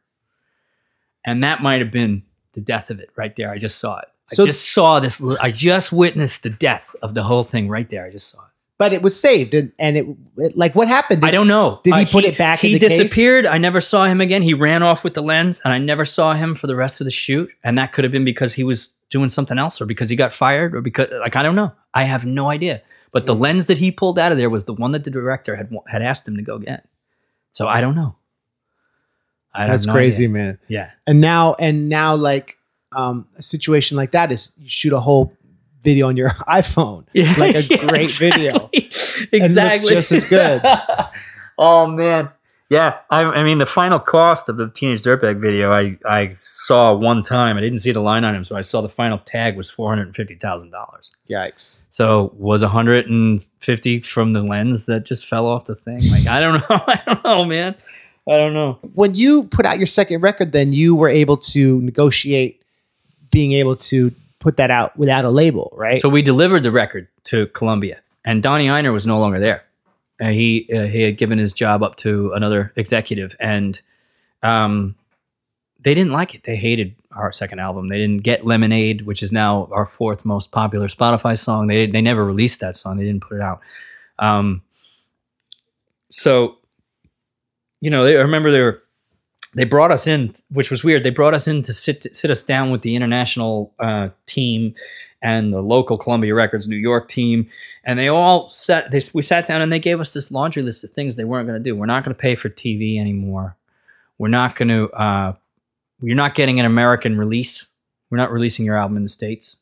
And that might have been the death of it right there. I just saw it. So, I just saw this. I just witnessed the death of the whole thing right there. I just saw it. But it was saved, and, and it, it like what happened? Did, I don't know. Did he uh, put he, it back? He in the disappeared. Case? I never saw him again. He ran off with the lens, and I never saw him for the rest of the shoot. And that could have been because he was doing something else, or because he got fired, or because like I don't know. I have no idea. But the lens that he pulled out of there was the one that the director had had asked him to go get. So I don't know. I That's don't know crazy, yet. Man. Yeah. And now, and now, like um, a situation like that is you shoot a whole video on your iPhone, yeah, like a yeah, great exactly. video, exactly, and looks just as good. Oh man, yeah. I, I mean, the final cost of the Teenage Dirtbag video, I I saw one time. I didn't see the line item, so I saw the final tag was four hundred and fifty thousand dollars. Yikes! So was a hundred and fifty from the lens that just fell off the thing? Like I don't know, I don't know, man. I don't know. When you put out your second record, then you were able to negotiate being able to put that out without a label, right? So we delivered the record to Columbia, and Donnie Einer was no longer there. Uh, he uh, he had given his job up to another executive, and um, they didn't like it. They hated our second album. They didn't get Lemonade, which is now our fourth most popular Spotify song. They they never released that song. They didn't put it out. Um, so. You know, they, I remember they were, they brought us in, which was weird. They brought us in to sit sit us down with the international uh, team and the local Columbia Records New York team, and they all sat. They we sat down and they gave us this laundry list of things they weren't going to do. We're not going to pay for T V anymore. We're not going to. Uh, you're not getting an American release. We're not releasing your album in the States,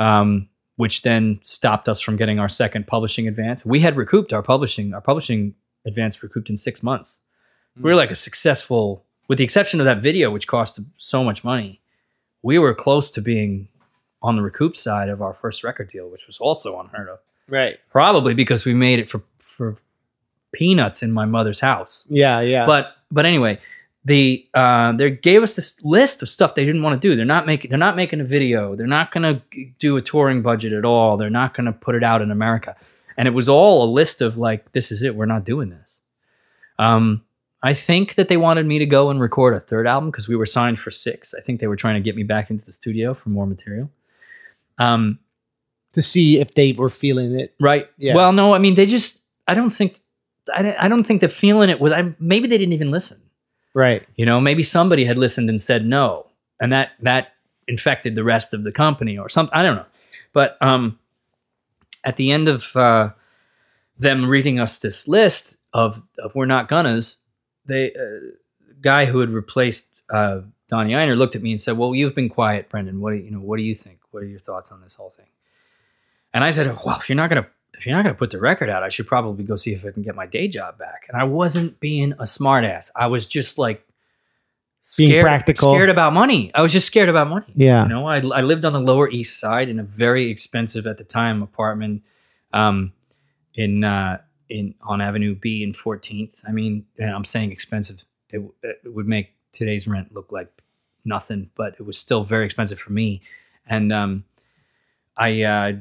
um, which then stopped us from getting our second publishing advance. We had recouped our publishing. Our publishing advance recouped in six months. We were like a successful, with the exception of that video, which cost so much money, we were close to being on the recoup side of our first record deal, which was also unheard of. Right. Probably because we made it for, for peanuts in my mother's house. Yeah, yeah. But but anyway, the uh, they gave us this list of stuff they didn't want to do. They're not making they're not making a video. They're not going to do a touring budget at all. They're not going to put it out in America. And it was all a list of like, this is it. We're not doing this. Um. I think that they wanted me to go and record a third album because we were signed for six. I think they were trying to get me back into the studio for more material. Um, to see if they were feeling it. Right. Yeah. Well, no, I mean, they just, I don't think, I, I don't think the feeling it was, I maybe they didn't even listen. Right. You know, maybe somebody had listened and said no. And that, that infected the rest of the company or something. I don't know. But um, at the end of uh, them reading us this list of, of We're Not Gunnas, They, uh, the guy who had replaced uh, Donnie Einer looked at me and said, "Well, you've been quiet, Brendan. What do you know? What do you think? What are your thoughts on this whole thing?" And I said, "Well, if you're not gonna if you're not gonna put the record out, I should probably go see if I can get my day job back." And I wasn't being a smartass. I was just like scared, being practical, scared about money. I was just scared about money. Yeah, you know, I, I lived on the Lower East Side in a very expensive at the time apartment um, in. Uh, In on Avenue B in fourteenth. I mean, and I'm saying expensive. It, it would make today's rent look like nothing, but it was still very expensive for me. And um, I uh,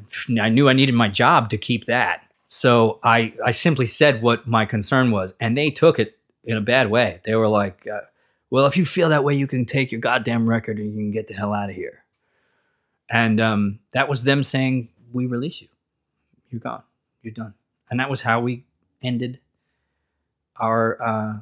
I knew I needed my job to keep that, so I I simply said what my concern was, and they took it in a bad way. They were like, uh, "Well, if you feel that way, you can take your goddamn record and you can get the hell out of here." And um, that was them saying, "We release you. You're gone. You're done." And that was how we ended our uh,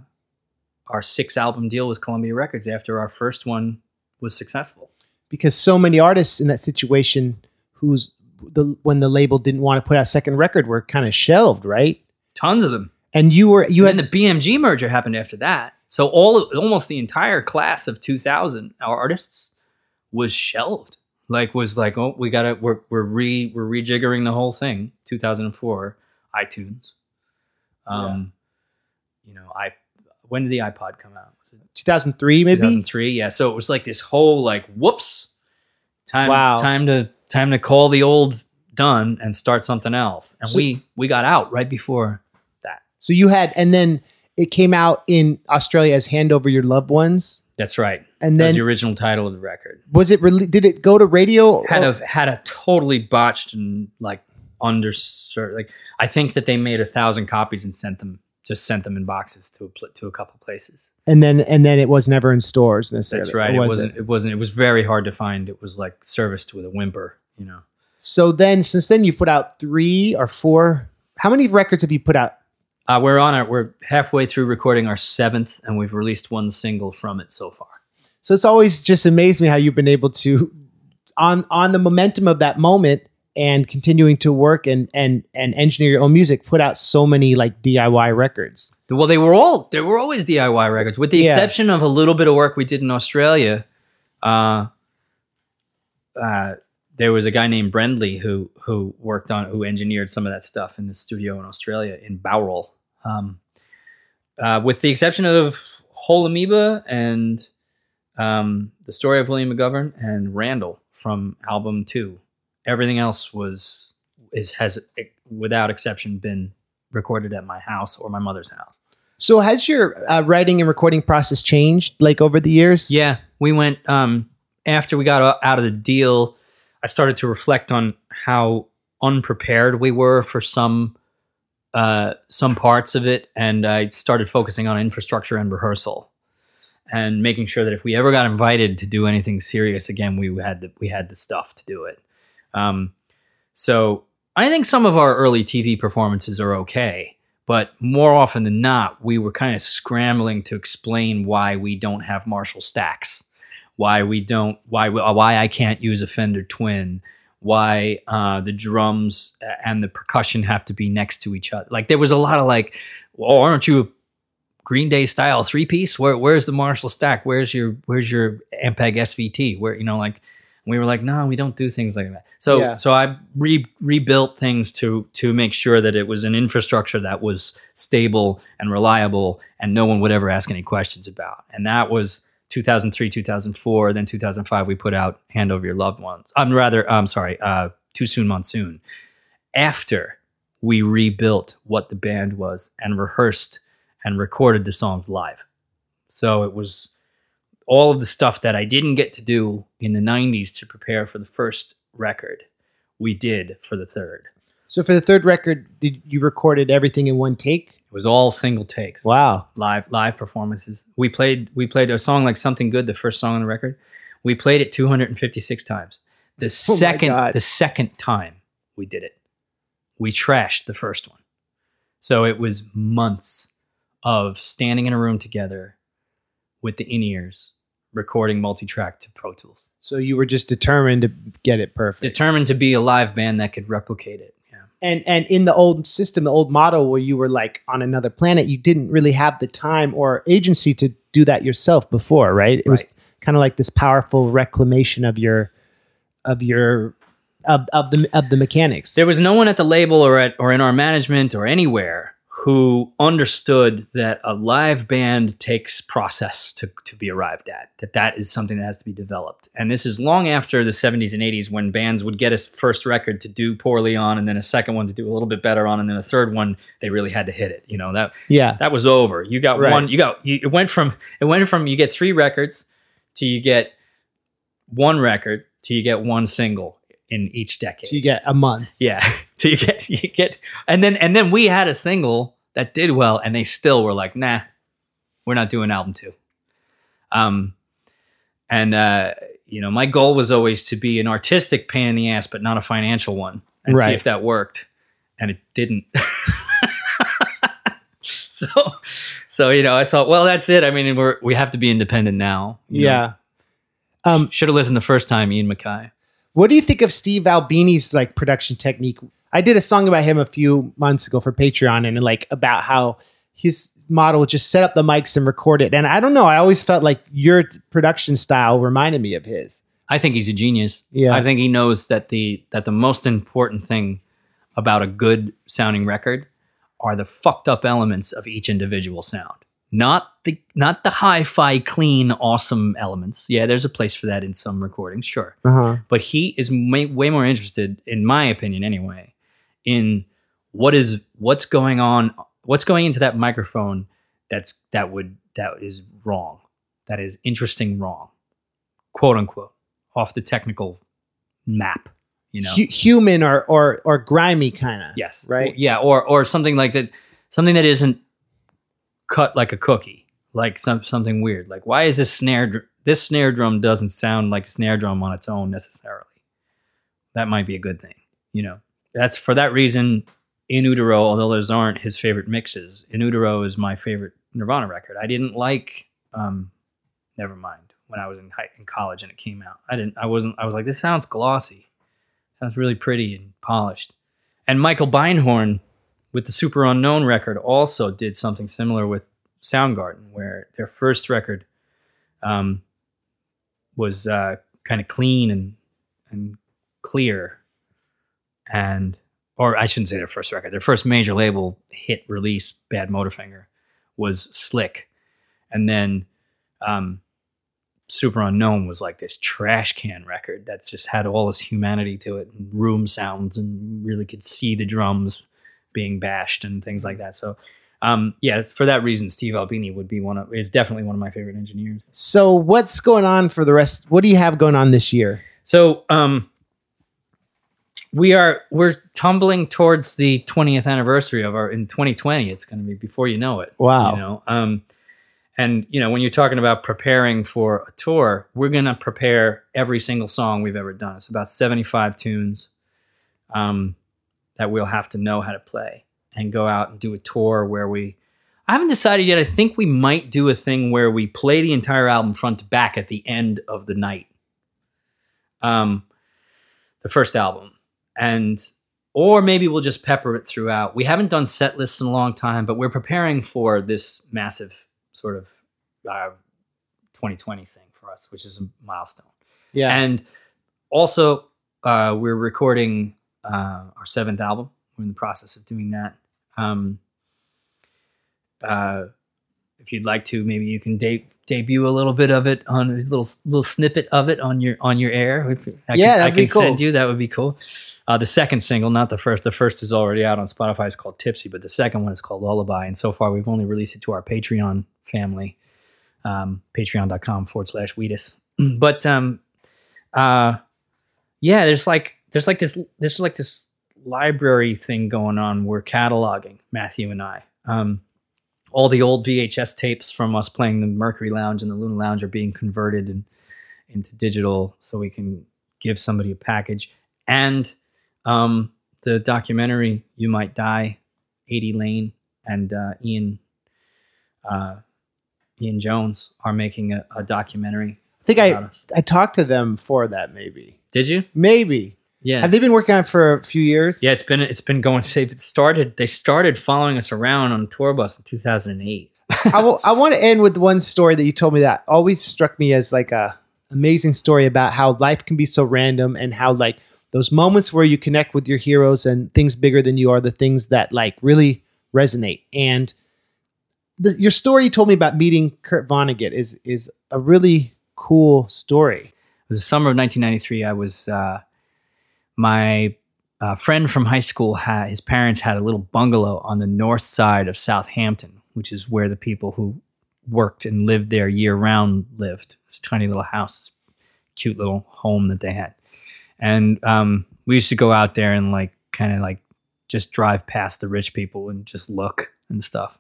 our six album deal with Columbia Records after our first one was successful. Because so many artists in that situation, who's the when the label didn't want to put out a second record, were kind of shelved, right? Tons of them. And you were you and had the B M G merger happened after that, so all of, almost the entire class of two thousand, our artists was shelved. Like was like, oh, we gotta we're we're re we're rejiggering the whole thing. two thousand four. iTunes, um, yeah. You know, I. When did the iPod come out? Two thousand three, maybe. Two thousand three, yeah. So it was like this whole like, whoops, time, wow. time to time to call the old done and start something else. And so, we we got out right before that. So you had, and then it came out in Australia as "Hand Over Your Loved Ones." That's right. And then that was the original title of the record. Was it? Re- did it go to radio? Had or? a had a totally botched and like. Under like I think that they made a thousand copies and sent them just sent them in boxes to a, to a couple places. And then and then it was never in stores necessarily. That's right. It was wasn't. It? it wasn't. It was very hard to find. It was like serviced with a whimper, you know. So then, since then, you've put out three or four. How many records have you put out? Uh, we're on our. We're halfway through recording our seventh, and we've released one single from it so far. So it's always just amazed me how you've been able to, on on the momentum of that moment and continuing to work and and and engineer your own music, put out so many like D I Y records. Well, they were all they were always D I Y records, with the yeah. exception of a little bit of work we did in Australia. Uh, uh, there was a guy named Brendley who who worked on who engineered some of that stuff in the studio in Australia in Bowral. Um, uh, with the exception of Whole Amoeba and. Um, the Story of William McGovern and Randall from album two. Everything else was is has without exception been recorded at my house or my mother's house. So has your uh, writing and recording process changed like over the years? Yeah, we went um, after we got out of the deal. I started to reflect on how unprepared we were for some uh, some parts of it, and I started focusing on infrastructure and rehearsal. And making sure that if we ever got invited to do anything serious again, we had the we had the stuff to do it. Um, so I think some of our early T V performances are okay, but more often than not, we were kind of scrambling to explain why we don't have Marshall stacks, why we don't, why why I can't use a Fender Twin, why uh, the drums and the percussion have to be next to each other. Like there was a lot of like, oh, aren't you a Green Day style three piece. Where where's the Marshall stack? Where's your where's your Ampeg S V T? Where you know like we were like no, we don't do things like that. So yeah. so I re- rebuilt things to to make sure that it was an infrastructure that was stable and reliable and no one would ever ask any questions about. And that was two thousand three, two thousand four, then two thousand five we put out Hand Over Your Loved Ones. I'm rather I'm sorry, uh, Too Soon Monsoon. After we rebuilt what the band was and rehearsed and recorded the songs live. So it was all of the stuff that I didn't get to do in the nineties to prepare for the first record, we did for the third. So for the third record, did you recorded everything in one take? It was all single takes. Wow. Live live performances. We played we played a song like Something Good, the first song on the record. We played it two hundred fifty-six times. The oh second the second time we did it, we trashed the first one. So it was months of standing in a room together with the in-ears, recording multi-track to Pro Tools. So you were just determined to get it perfect. Determined to be a live band that could replicate it. Yeah. And and in the old system, the old model where you were like on another planet, you didn't really have the time or agency to do that yourself before, right? It right. was kind of like this powerful reclamation of your of your of of the of the mechanics. There was no one at the label or at or in our management or anywhere who understood that a live band takes process to, to be arrived at, that that is something that has to be developed. And this is long after the seventies and eighties when bands would get a first record to do poorly on and then a second one to do a little bit better on and then a third one they really had to hit it. You know, that yeah. that was over. You got right. one, you got you, it went from it went from you get three records to you get one record to you get one single. In each decade. So you get a month. Yeah. So you get, you get, and then, and then we had a single that did well and they still were like, nah, we're not doing album two. Um, and, uh, you know, my goal was always to be an artistic pain in the ass, but not a financial one and right. see if that worked. And it didn't. so, so, you know, I thought, well, that's it. I mean, we're, we have to be independent now. You yeah. know? Um, should have listened the first time, Ian Mackay. What do you think of Steve Albini's like production technique? I did a song about him a few months ago for Patreon and like about how his model just set up the mics and record it. And I don't know. I always felt like your production style reminded me of his. I think he's a genius. Yeah. I think he knows that the that the most important thing about a good sounding record are the fucked up elements of each individual sound. Not the not the hi-fi clean awesome elements. Yeah, there's a place for that in some recordings, sure. Uh-huh. But he is may, way more interested, in my opinion, anyway, in what is what's going on, what's going into that microphone that's that would that is wrong, that is interesting wrong, quote unquote, off the technical map. You know, H- human or or or grimy kind of. Yes. Right. Or, yeah. Or or something like that. Something that isn't cut like a cookie, like some something weird. Like, why is this snare dr- this snare drum doesn't sound like a snare drum on its own necessarily? That might be a good thing, you know. That's for that reason. In Utero, although those aren't his favorite mixes, In Utero is my favorite Nirvana record. I didn't like, um, never mind. When I was in high, in college and it came out, I didn't. I wasn't. I was like, this sounds glossy, sounds really pretty and polished. And Michael Beinhorn with the Super Unknown record also did something similar with Soundgarden, where their first record um, was uh, kind of clean and and clear, and or I shouldn't say their first record. Their first major label hit release, Bad Motorfinger, was slick, and then. Um, Super Unknown was like this trash can record that's just had all this humanity to it and room sounds and really could see the drums being bashed and things like that. So um, yeah, for that reason, Steve Albini would be one of, is definitely one of my favorite engineers. So what's going on for the rest? What do you have going on this year? So um, we are, we're tumbling towards the twentieth anniversary of our, in twenty twenty, it's going to be before you know it. Wow. You know, um, And, you know, when you're talking about preparing for a tour, we're going to prepare every single song we've ever done. It's about seventy-five tunes um, that we'll have to know how to play and go out and do a tour where we... I haven't decided yet. I think we might do a thing where we play the entire album front to back at the end of the night. Um, the first album. And... Or maybe we'll just pepper it throughout. We haven't done set lists in a long time, but we're preparing for this massive... sort of uh, twenty twenty thing for us, which is a milestone. Yeah. And also uh, we're recording uh, our seventh album. We're in the process of doing that. Um, uh, if you'd like to, maybe you can de- debut a little bit of it on a little, little snippet of it on your, on your air. If I yeah. Can, that'd I can be cool. Send you, that would be cool. Uh, the second single, not the first, the first is already out on Spotify. It's called Tipsy, but the second one is called Lullaby. And so far we've only released it to our Patreon family, um, patreon.com forward slash Wheatus. But, um, uh, yeah, there's like, there's like this, there's like this library thing going on. We're cataloging, Matthew and I, um, all the old V H S tapes from us playing the Mercury Lounge and the Luna Lounge are being converted and into digital so we can give somebody a package. And, um, the documentary, You Might Die, eighty Lane and, uh, Ian, uh, Ian Jones are making a, a documentary. I think I us. I talked to them for that. Maybe did you? Maybe. Yeah. Have they been working on it for a few years? Yeah, it's been it's been going. It started. They started following us around on a tour bus in two thousand eight. I will, I want to end with one story that you told me that always struck me as like a amazing story about how life can be so random and how like those moments where you connect with your heroes and things bigger than you are the things that like really resonate and. The, your story you told me about meeting Kurt Vonnegut is is a really cool story. It was the summer of nineteen ninety-three. I was uh, my uh, friend from high school. Had, his parents had a little bungalow on the north side of Southampton, which is where the people who worked and lived there year round lived. This tiny little house, cute little home that they had, and um, we used to go out there and like kind of like just drive past the rich people and just look and stuff.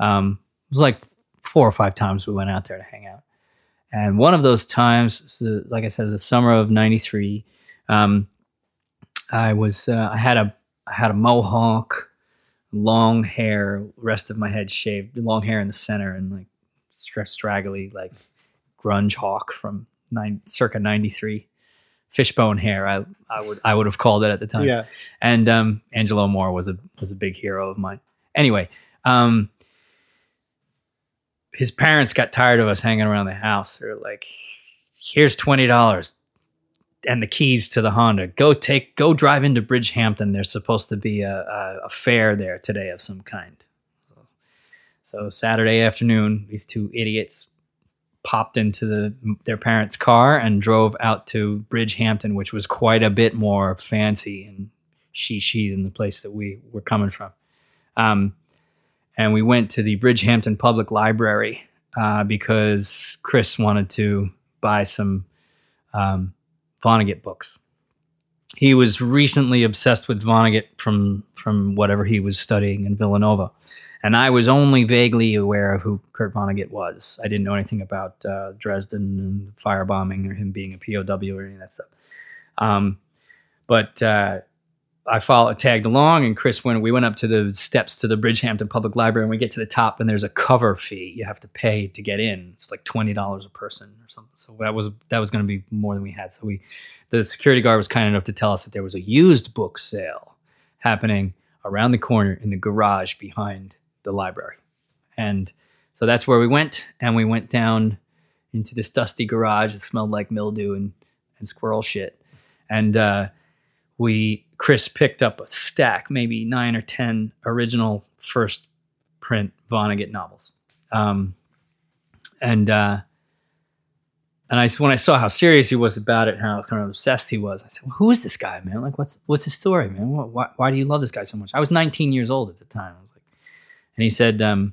Um, it was like four or five times we went out there to hang out. And one of those times, like I said, it was the summer of ninety-three. Um, I was, uh, I had a, I had a mohawk, long hair, rest of my head shaved, long hair in the center and like stra- straggly, like grunge hawk from nine, circa ninety-three. Fishbone hair, I, I would, I would have called it at the time. Yeah. And, um, Angelo Moore was a, was a big hero of mine. Anyway, um, his parents got tired of us hanging around the house. They're like, here's twenty dollars and the keys to the Honda. Go take, go drive into Bridgehampton. There's supposed to be a, a, a fair there today of some kind. So Saturday afternoon, these two idiots popped into the, their parents' car and drove out to Bridgehampton, which was quite a bit more fancy and she-she than the place that we were coming from. Um, And we went to the Bridgehampton Public Library uh, because Chris wanted to buy some um, Vonnegut books. he was recently obsessed with Vonnegut from from whatever he was studying in Villanova. And I was only vaguely aware of who Kurt Vonnegut was. I didn't know anything about uh, Dresden and firebombing or him being a P O W or any of that stuff. Um, but uh, I followed, tagged along, and Chris went. We went up to the steps to the Bridgehampton Public Library, and we get to the top, and there's a cover fee you have to pay to get in. It's like twenty dollars a person or something. So that was that was going to be more than we had. So we, the security guard was kind enough to tell us that there was a used book sale happening around the corner in the garage behind the library. And so that's where we went, and we went down into this dusty garage. It smelled like mildew and, and squirrel shit. And uh, we, Chris picked up a stack, maybe nine or ten original first print Vonnegut novels. Um, and uh, and I when I saw how serious he was about it, and how kind of obsessed he was, I said, well, who is this guy, man? Like, what's what's his story, man? What, why, why do you love this guy so much? I was nineteen years old at the time. And he said, um,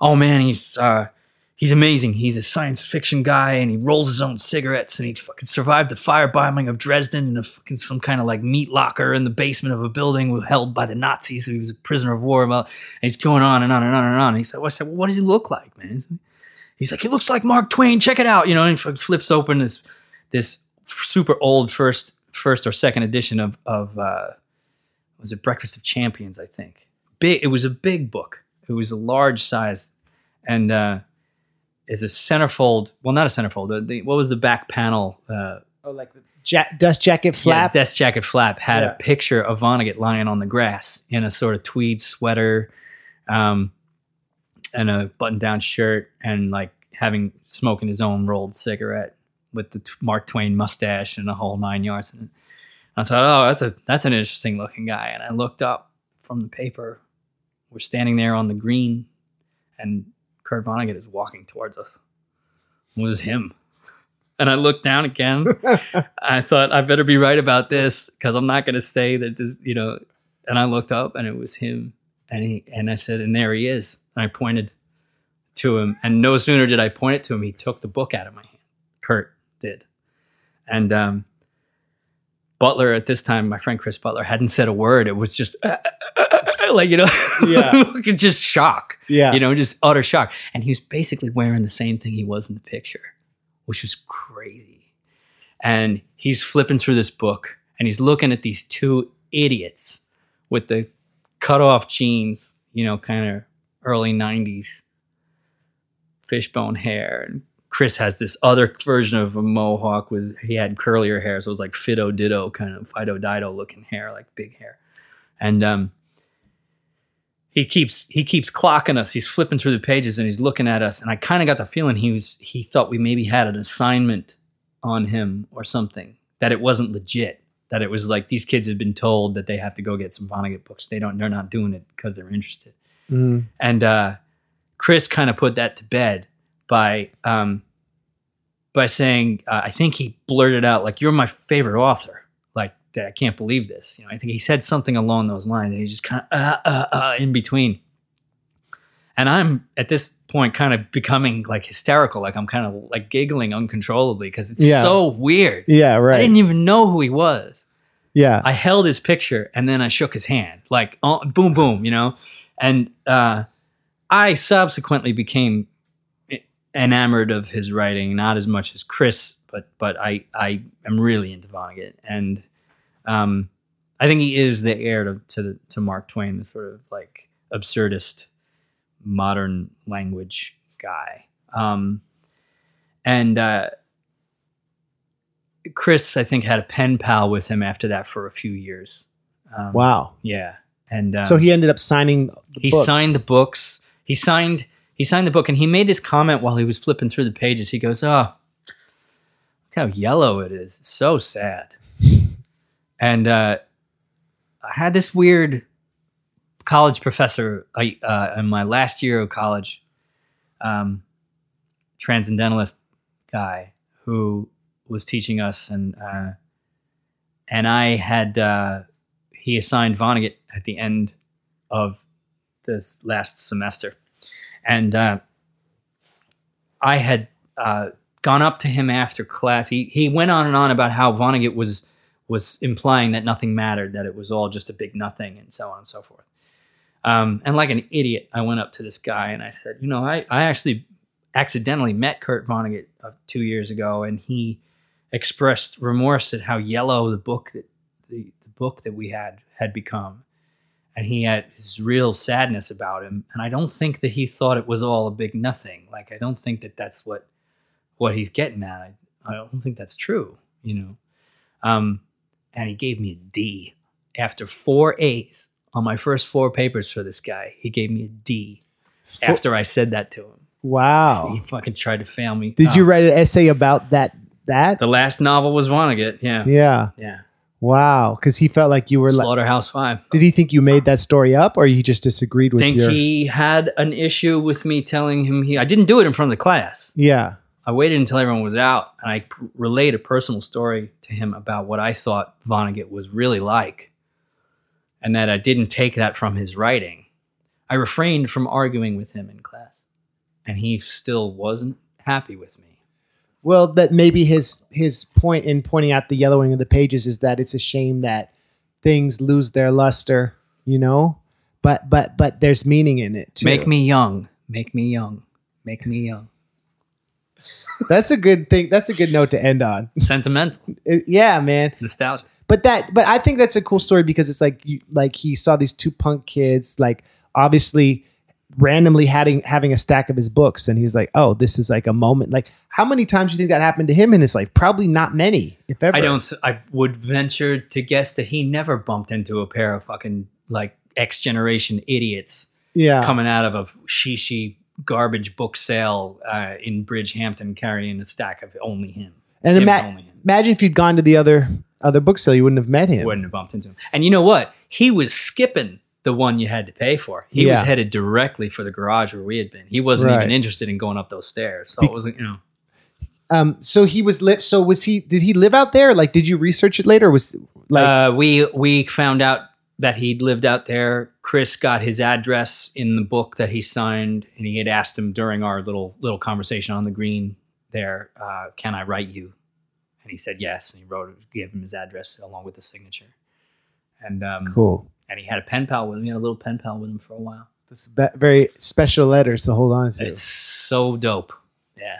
oh, man, he's uh, he's amazing. He's a science fiction guy, and he rolls his own cigarettes, and he fucking survived the firebombing of Dresden in a fucking some kind of like meat locker in the basement of a building held by the Nazis. So he was a prisoner of war. And he's going on and on and on and on. And he said, well, I said, well, what does he look like, man? He's like, he looks like Mark Twain. Check it out. You know, and he flips open this this super old first first or second edition of, of uh, was it Breakfast of Champions, I think. Big, it was a big book. It was a large size, and uh, is a centerfold. Well, not a centerfold. The, what was the back panel? Uh, oh, like the ja- dust jacket flap. Yeah, dust jacket flap had yeah. a picture of Vonnegut lying on the grass in a sort of tweed sweater, um, and a button-down shirt, and like having smoking his own rolled cigarette with the t- Mark Twain mustache and the whole nine yards. And I thought, oh, that's a that's an interesting looking guy. And I looked up from the paper. We're standing there on the green, and Kurt Vonnegut is walking towards us. It was him. And I looked down again. I thought, I better be right about this, because I'm not going to say that this, you know. And I looked up, and it was him. And he and I said, and there he is. And I pointed to him. And no sooner did I point it to him, he took the book out of my hand. Kurt did. And um, Butler, at this time, my friend Chris Butler, hadn't said a word. It was just... Uh, like, you know, yeah. Just shock, yeah, you know, just utter shock. And he was basically wearing the same thing he was in the picture, which was crazy. And he's flipping through this book, and he's looking at these two idiots with the cut off jeans, you know, kind of early nineties fishbone hair. And Chris has this other version of a mohawk. Was he had curlier hair, so it was like Fido Ditto, kind of Fido Dido looking hair, like big hair. And um He keeps he keeps clocking us. He's flipping through the pages, and he's looking at us. And I kind of got the feeling he was he thought we maybe had an assignment on him or something, that it wasn't legit, that it was like these kids had been told that they have to go get some Vonnegut books. They don't. They're not doing it because they're interested. Mm. And uh, Chris kind of put that to bed by um, by saying, uh, I think he blurted out, like, "You're my favorite author. I can't believe this." You know, I think he said something along those lines, and he just kind of uh, uh, uh, in between. And I'm at this point kind of becoming like hysterical, like I'm kind of like giggling uncontrollably because it's yeah. so weird. Yeah, right. I didn't even know who he was. Yeah, I held his picture, and then I shook his hand, like uh, boom, boom, you know. And uh, I subsequently became enamored of his writing, not as much as Chris, but but I I am really into Vonnegut. And Um, I think he is the heir to to, the, to Mark Twain, the sort of like absurdist modern language guy. Um, and uh, Chris, I think, had a pen pal with him after that for a few years. Um, wow. Yeah. And um, so he ended up signing the he books. signed the books. He signed he signed the book, and he made this comment while he was flipping through the pages. He goes, "Oh, look how yellow it is. It's so sad." And uh, I had this weird college professor I, uh, in my last year of college, um, transcendentalist guy who was teaching us, and uh, and I had uh, he assigned Vonnegut at the end of this last semester, and uh, I had uh, gone up to him after class. He he went on and on about how Vonnegut was. was implying that nothing mattered, that it was all just a big nothing, and so on and so forth. Um, and like an idiot, I went up to this guy and I said, you know, I, I actually accidentally met Kurt Vonnegut uh, two years ago, and he expressed remorse at how yellow the book that the, the book that we had had become. And he had this real sadness about him. And I don't think that he thought it was all a big nothing. Like, I don't think that that's what, what he's getting at. I, I don't think that's true, you know. Um, and he gave me a D. After four A's on my first four papers for this guy, he gave me a D four- after I said that to him. Wow. He fucking tried to fail me. Did um, you write an essay about that? That? The last novel was Vonnegut, yeah. Yeah. Yeah. Wow, because he felt like you were Slaughterhouse Five. Did he think you made that story up, or he just disagreed with you? I think your... he had an issue with me telling him he. I didn't do it in front of the class. Yeah, I waited until everyone was out, and I p- relayed a personal story to him about what I thought Vonnegut was really like, and that I didn't take that from his writing. I refrained from arguing with him in class, and he still wasn't happy with me. Well, that maybe his his point in pointing out the yellowing of the pages is that it's a shame that things lose their luster, you know? But but but there's meaning in it too. Make me young. Make me young. Make me young. That's a good thing. That's a good note to end on. Sentimental. Yeah, man. Nostalgia. But that but I think that's a cool story, because it's like you, like he saw these two punk kids, like, obviously randomly having having a stack of his books, and he was like, oh, this is like a moment. Like, how many times do you think that happened to him in his life? Probably not many, if ever. I don't th- I would venture to guess that he never bumped into a pair of fucking like X generation idiots, yeah, coming out of a shishi garbage book sale uh, in Bridgehampton carrying a stack of only him. And ima- only him. Imagine if you'd gone to the other other book sale, you wouldn't have met him. Wouldn't have bumped into him. And you know what? He was skipping the one you had to pay for. He yeah. was headed directly for the garage where we had been. He wasn't right. even interested in going up those stairs. So Be- it wasn't, you know. Um, so he was lit. So was he, did he live out there? Like, did you research it later? Was like, uh, we, we found out that he'd lived out there. Chris got his address in the book that he signed, and he had asked him during our little, little conversation on the green there, uh, can I write you? And he said, yes. And he wrote, gave him his address along with the signature. And, um, cool. And he had a pen pal with him. He had a little pen pal with him for a while. This be- very special letters to hold on to. It's so dope. Yeah.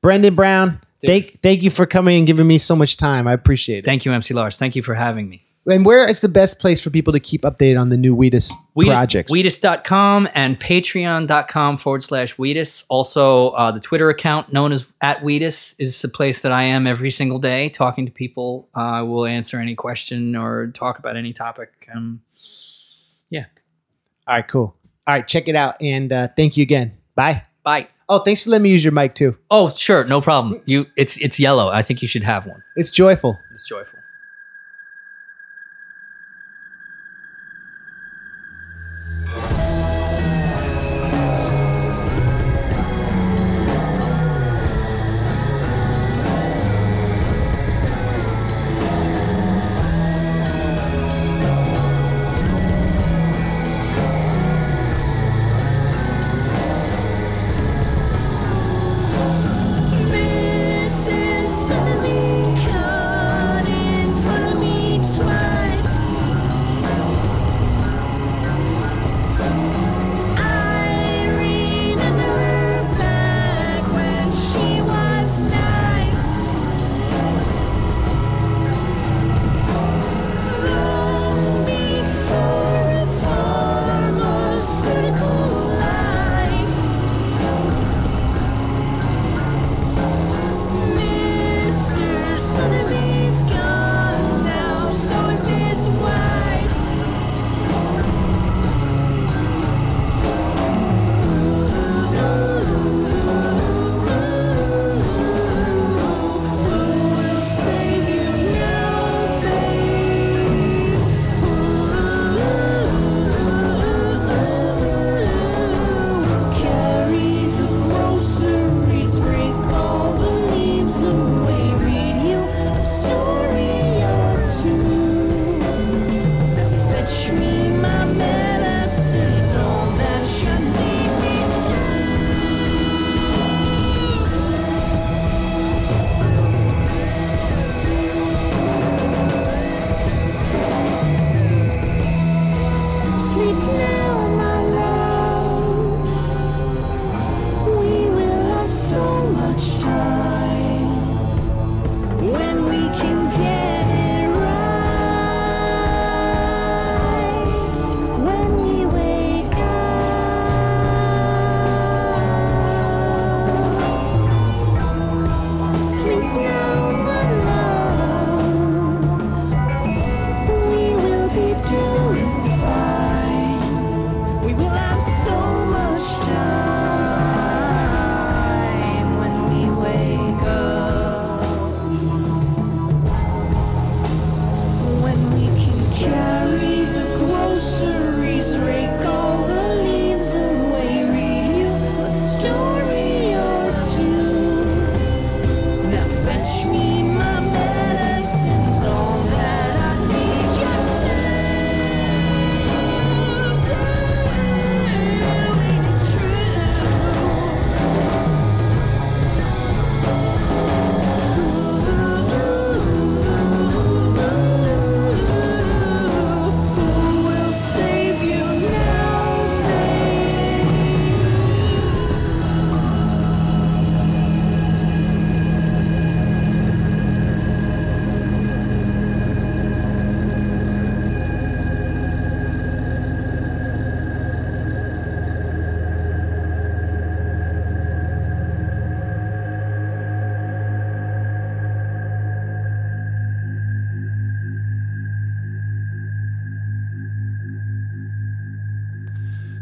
Brendan Brown, Dude. thank thank you for coming and giving me so much time. I appreciate it. Thank you, M C Lars. Thank you for having me. And where is the best place for people to keep updated on the new Wheatus, Wheatus projects? Wheatus dot com and patreon dot com forward slash Wheatus. Also, uh, the Twitter account known as at Wheatus is the place that I am every single day talking to people. I uh, will answer any question or talk about any topic. Um, yeah. All right, cool. All right, check it out. And uh, thank you again. Bye. Bye. Oh, thanks for letting me use your mic too. Oh, sure. No problem. You, It's, it's yellow. I think you should have one. It's joyful. It's joyful. This is suddenly cutting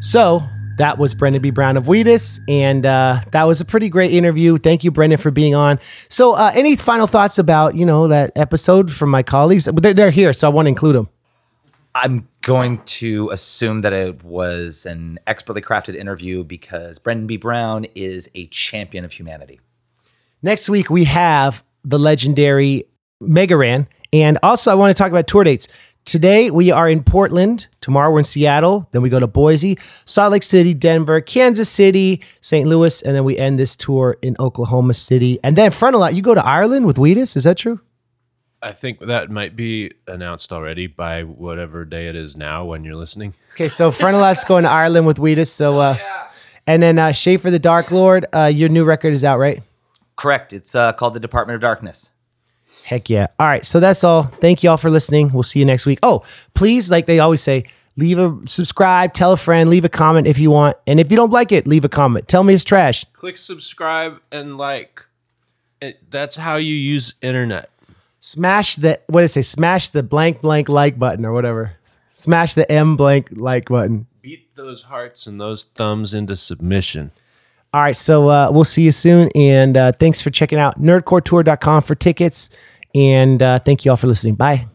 So that was Brendan B. Brown of Wheatus, and uh, that was a pretty great interview. Thank you, Brendan, for being on. So uh, any final thoughts about, you know, that episode from my colleagues? They're, they're here, so I want to include them. I'm going to assume that it was an expertly crafted interview because Brendan B. Brown is a champion of humanity. Next week, we have the legendary Mega Ran, and also I want to talk about tour dates. Today, we are in Portland. Tomorrow, we're in Seattle. Then we go to Boise, Salt Lake City, Denver, Kansas City, Saint Louis. And then we end this tour in Oklahoma City. And then Frontalot, you go to Ireland with Wheatus. Is that true? I think that might be announced already by whatever day it is now when you're listening. Okay, so Frontalot's going to Ireland with Wheatus. So, uh, yeah. And then uh, Schaefer the Dark Lord, uh, your new record is out, right? Correct. It's uh, called The Department of Darkness. Heck yeah. All right. So that's all. Thank you all for listening. We'll see you next week. Oh, please, like they always say, leave a subscribe, tell a friend, leave a comment if you want. And if you don't like it, leave a comment. Tell me it's trash. Click subscribe and like. It, that's how you use internet. Smash the, what did it say? Smash the blank, blank like button or whatever. Smash the M blank like button. Beat those hearts and those thumbs into submission. All right. So uh, we'll see you soon. And uh, thanks for checking out nerdcore tour dot com for tickets. And uh, thank you all for listening. Bye.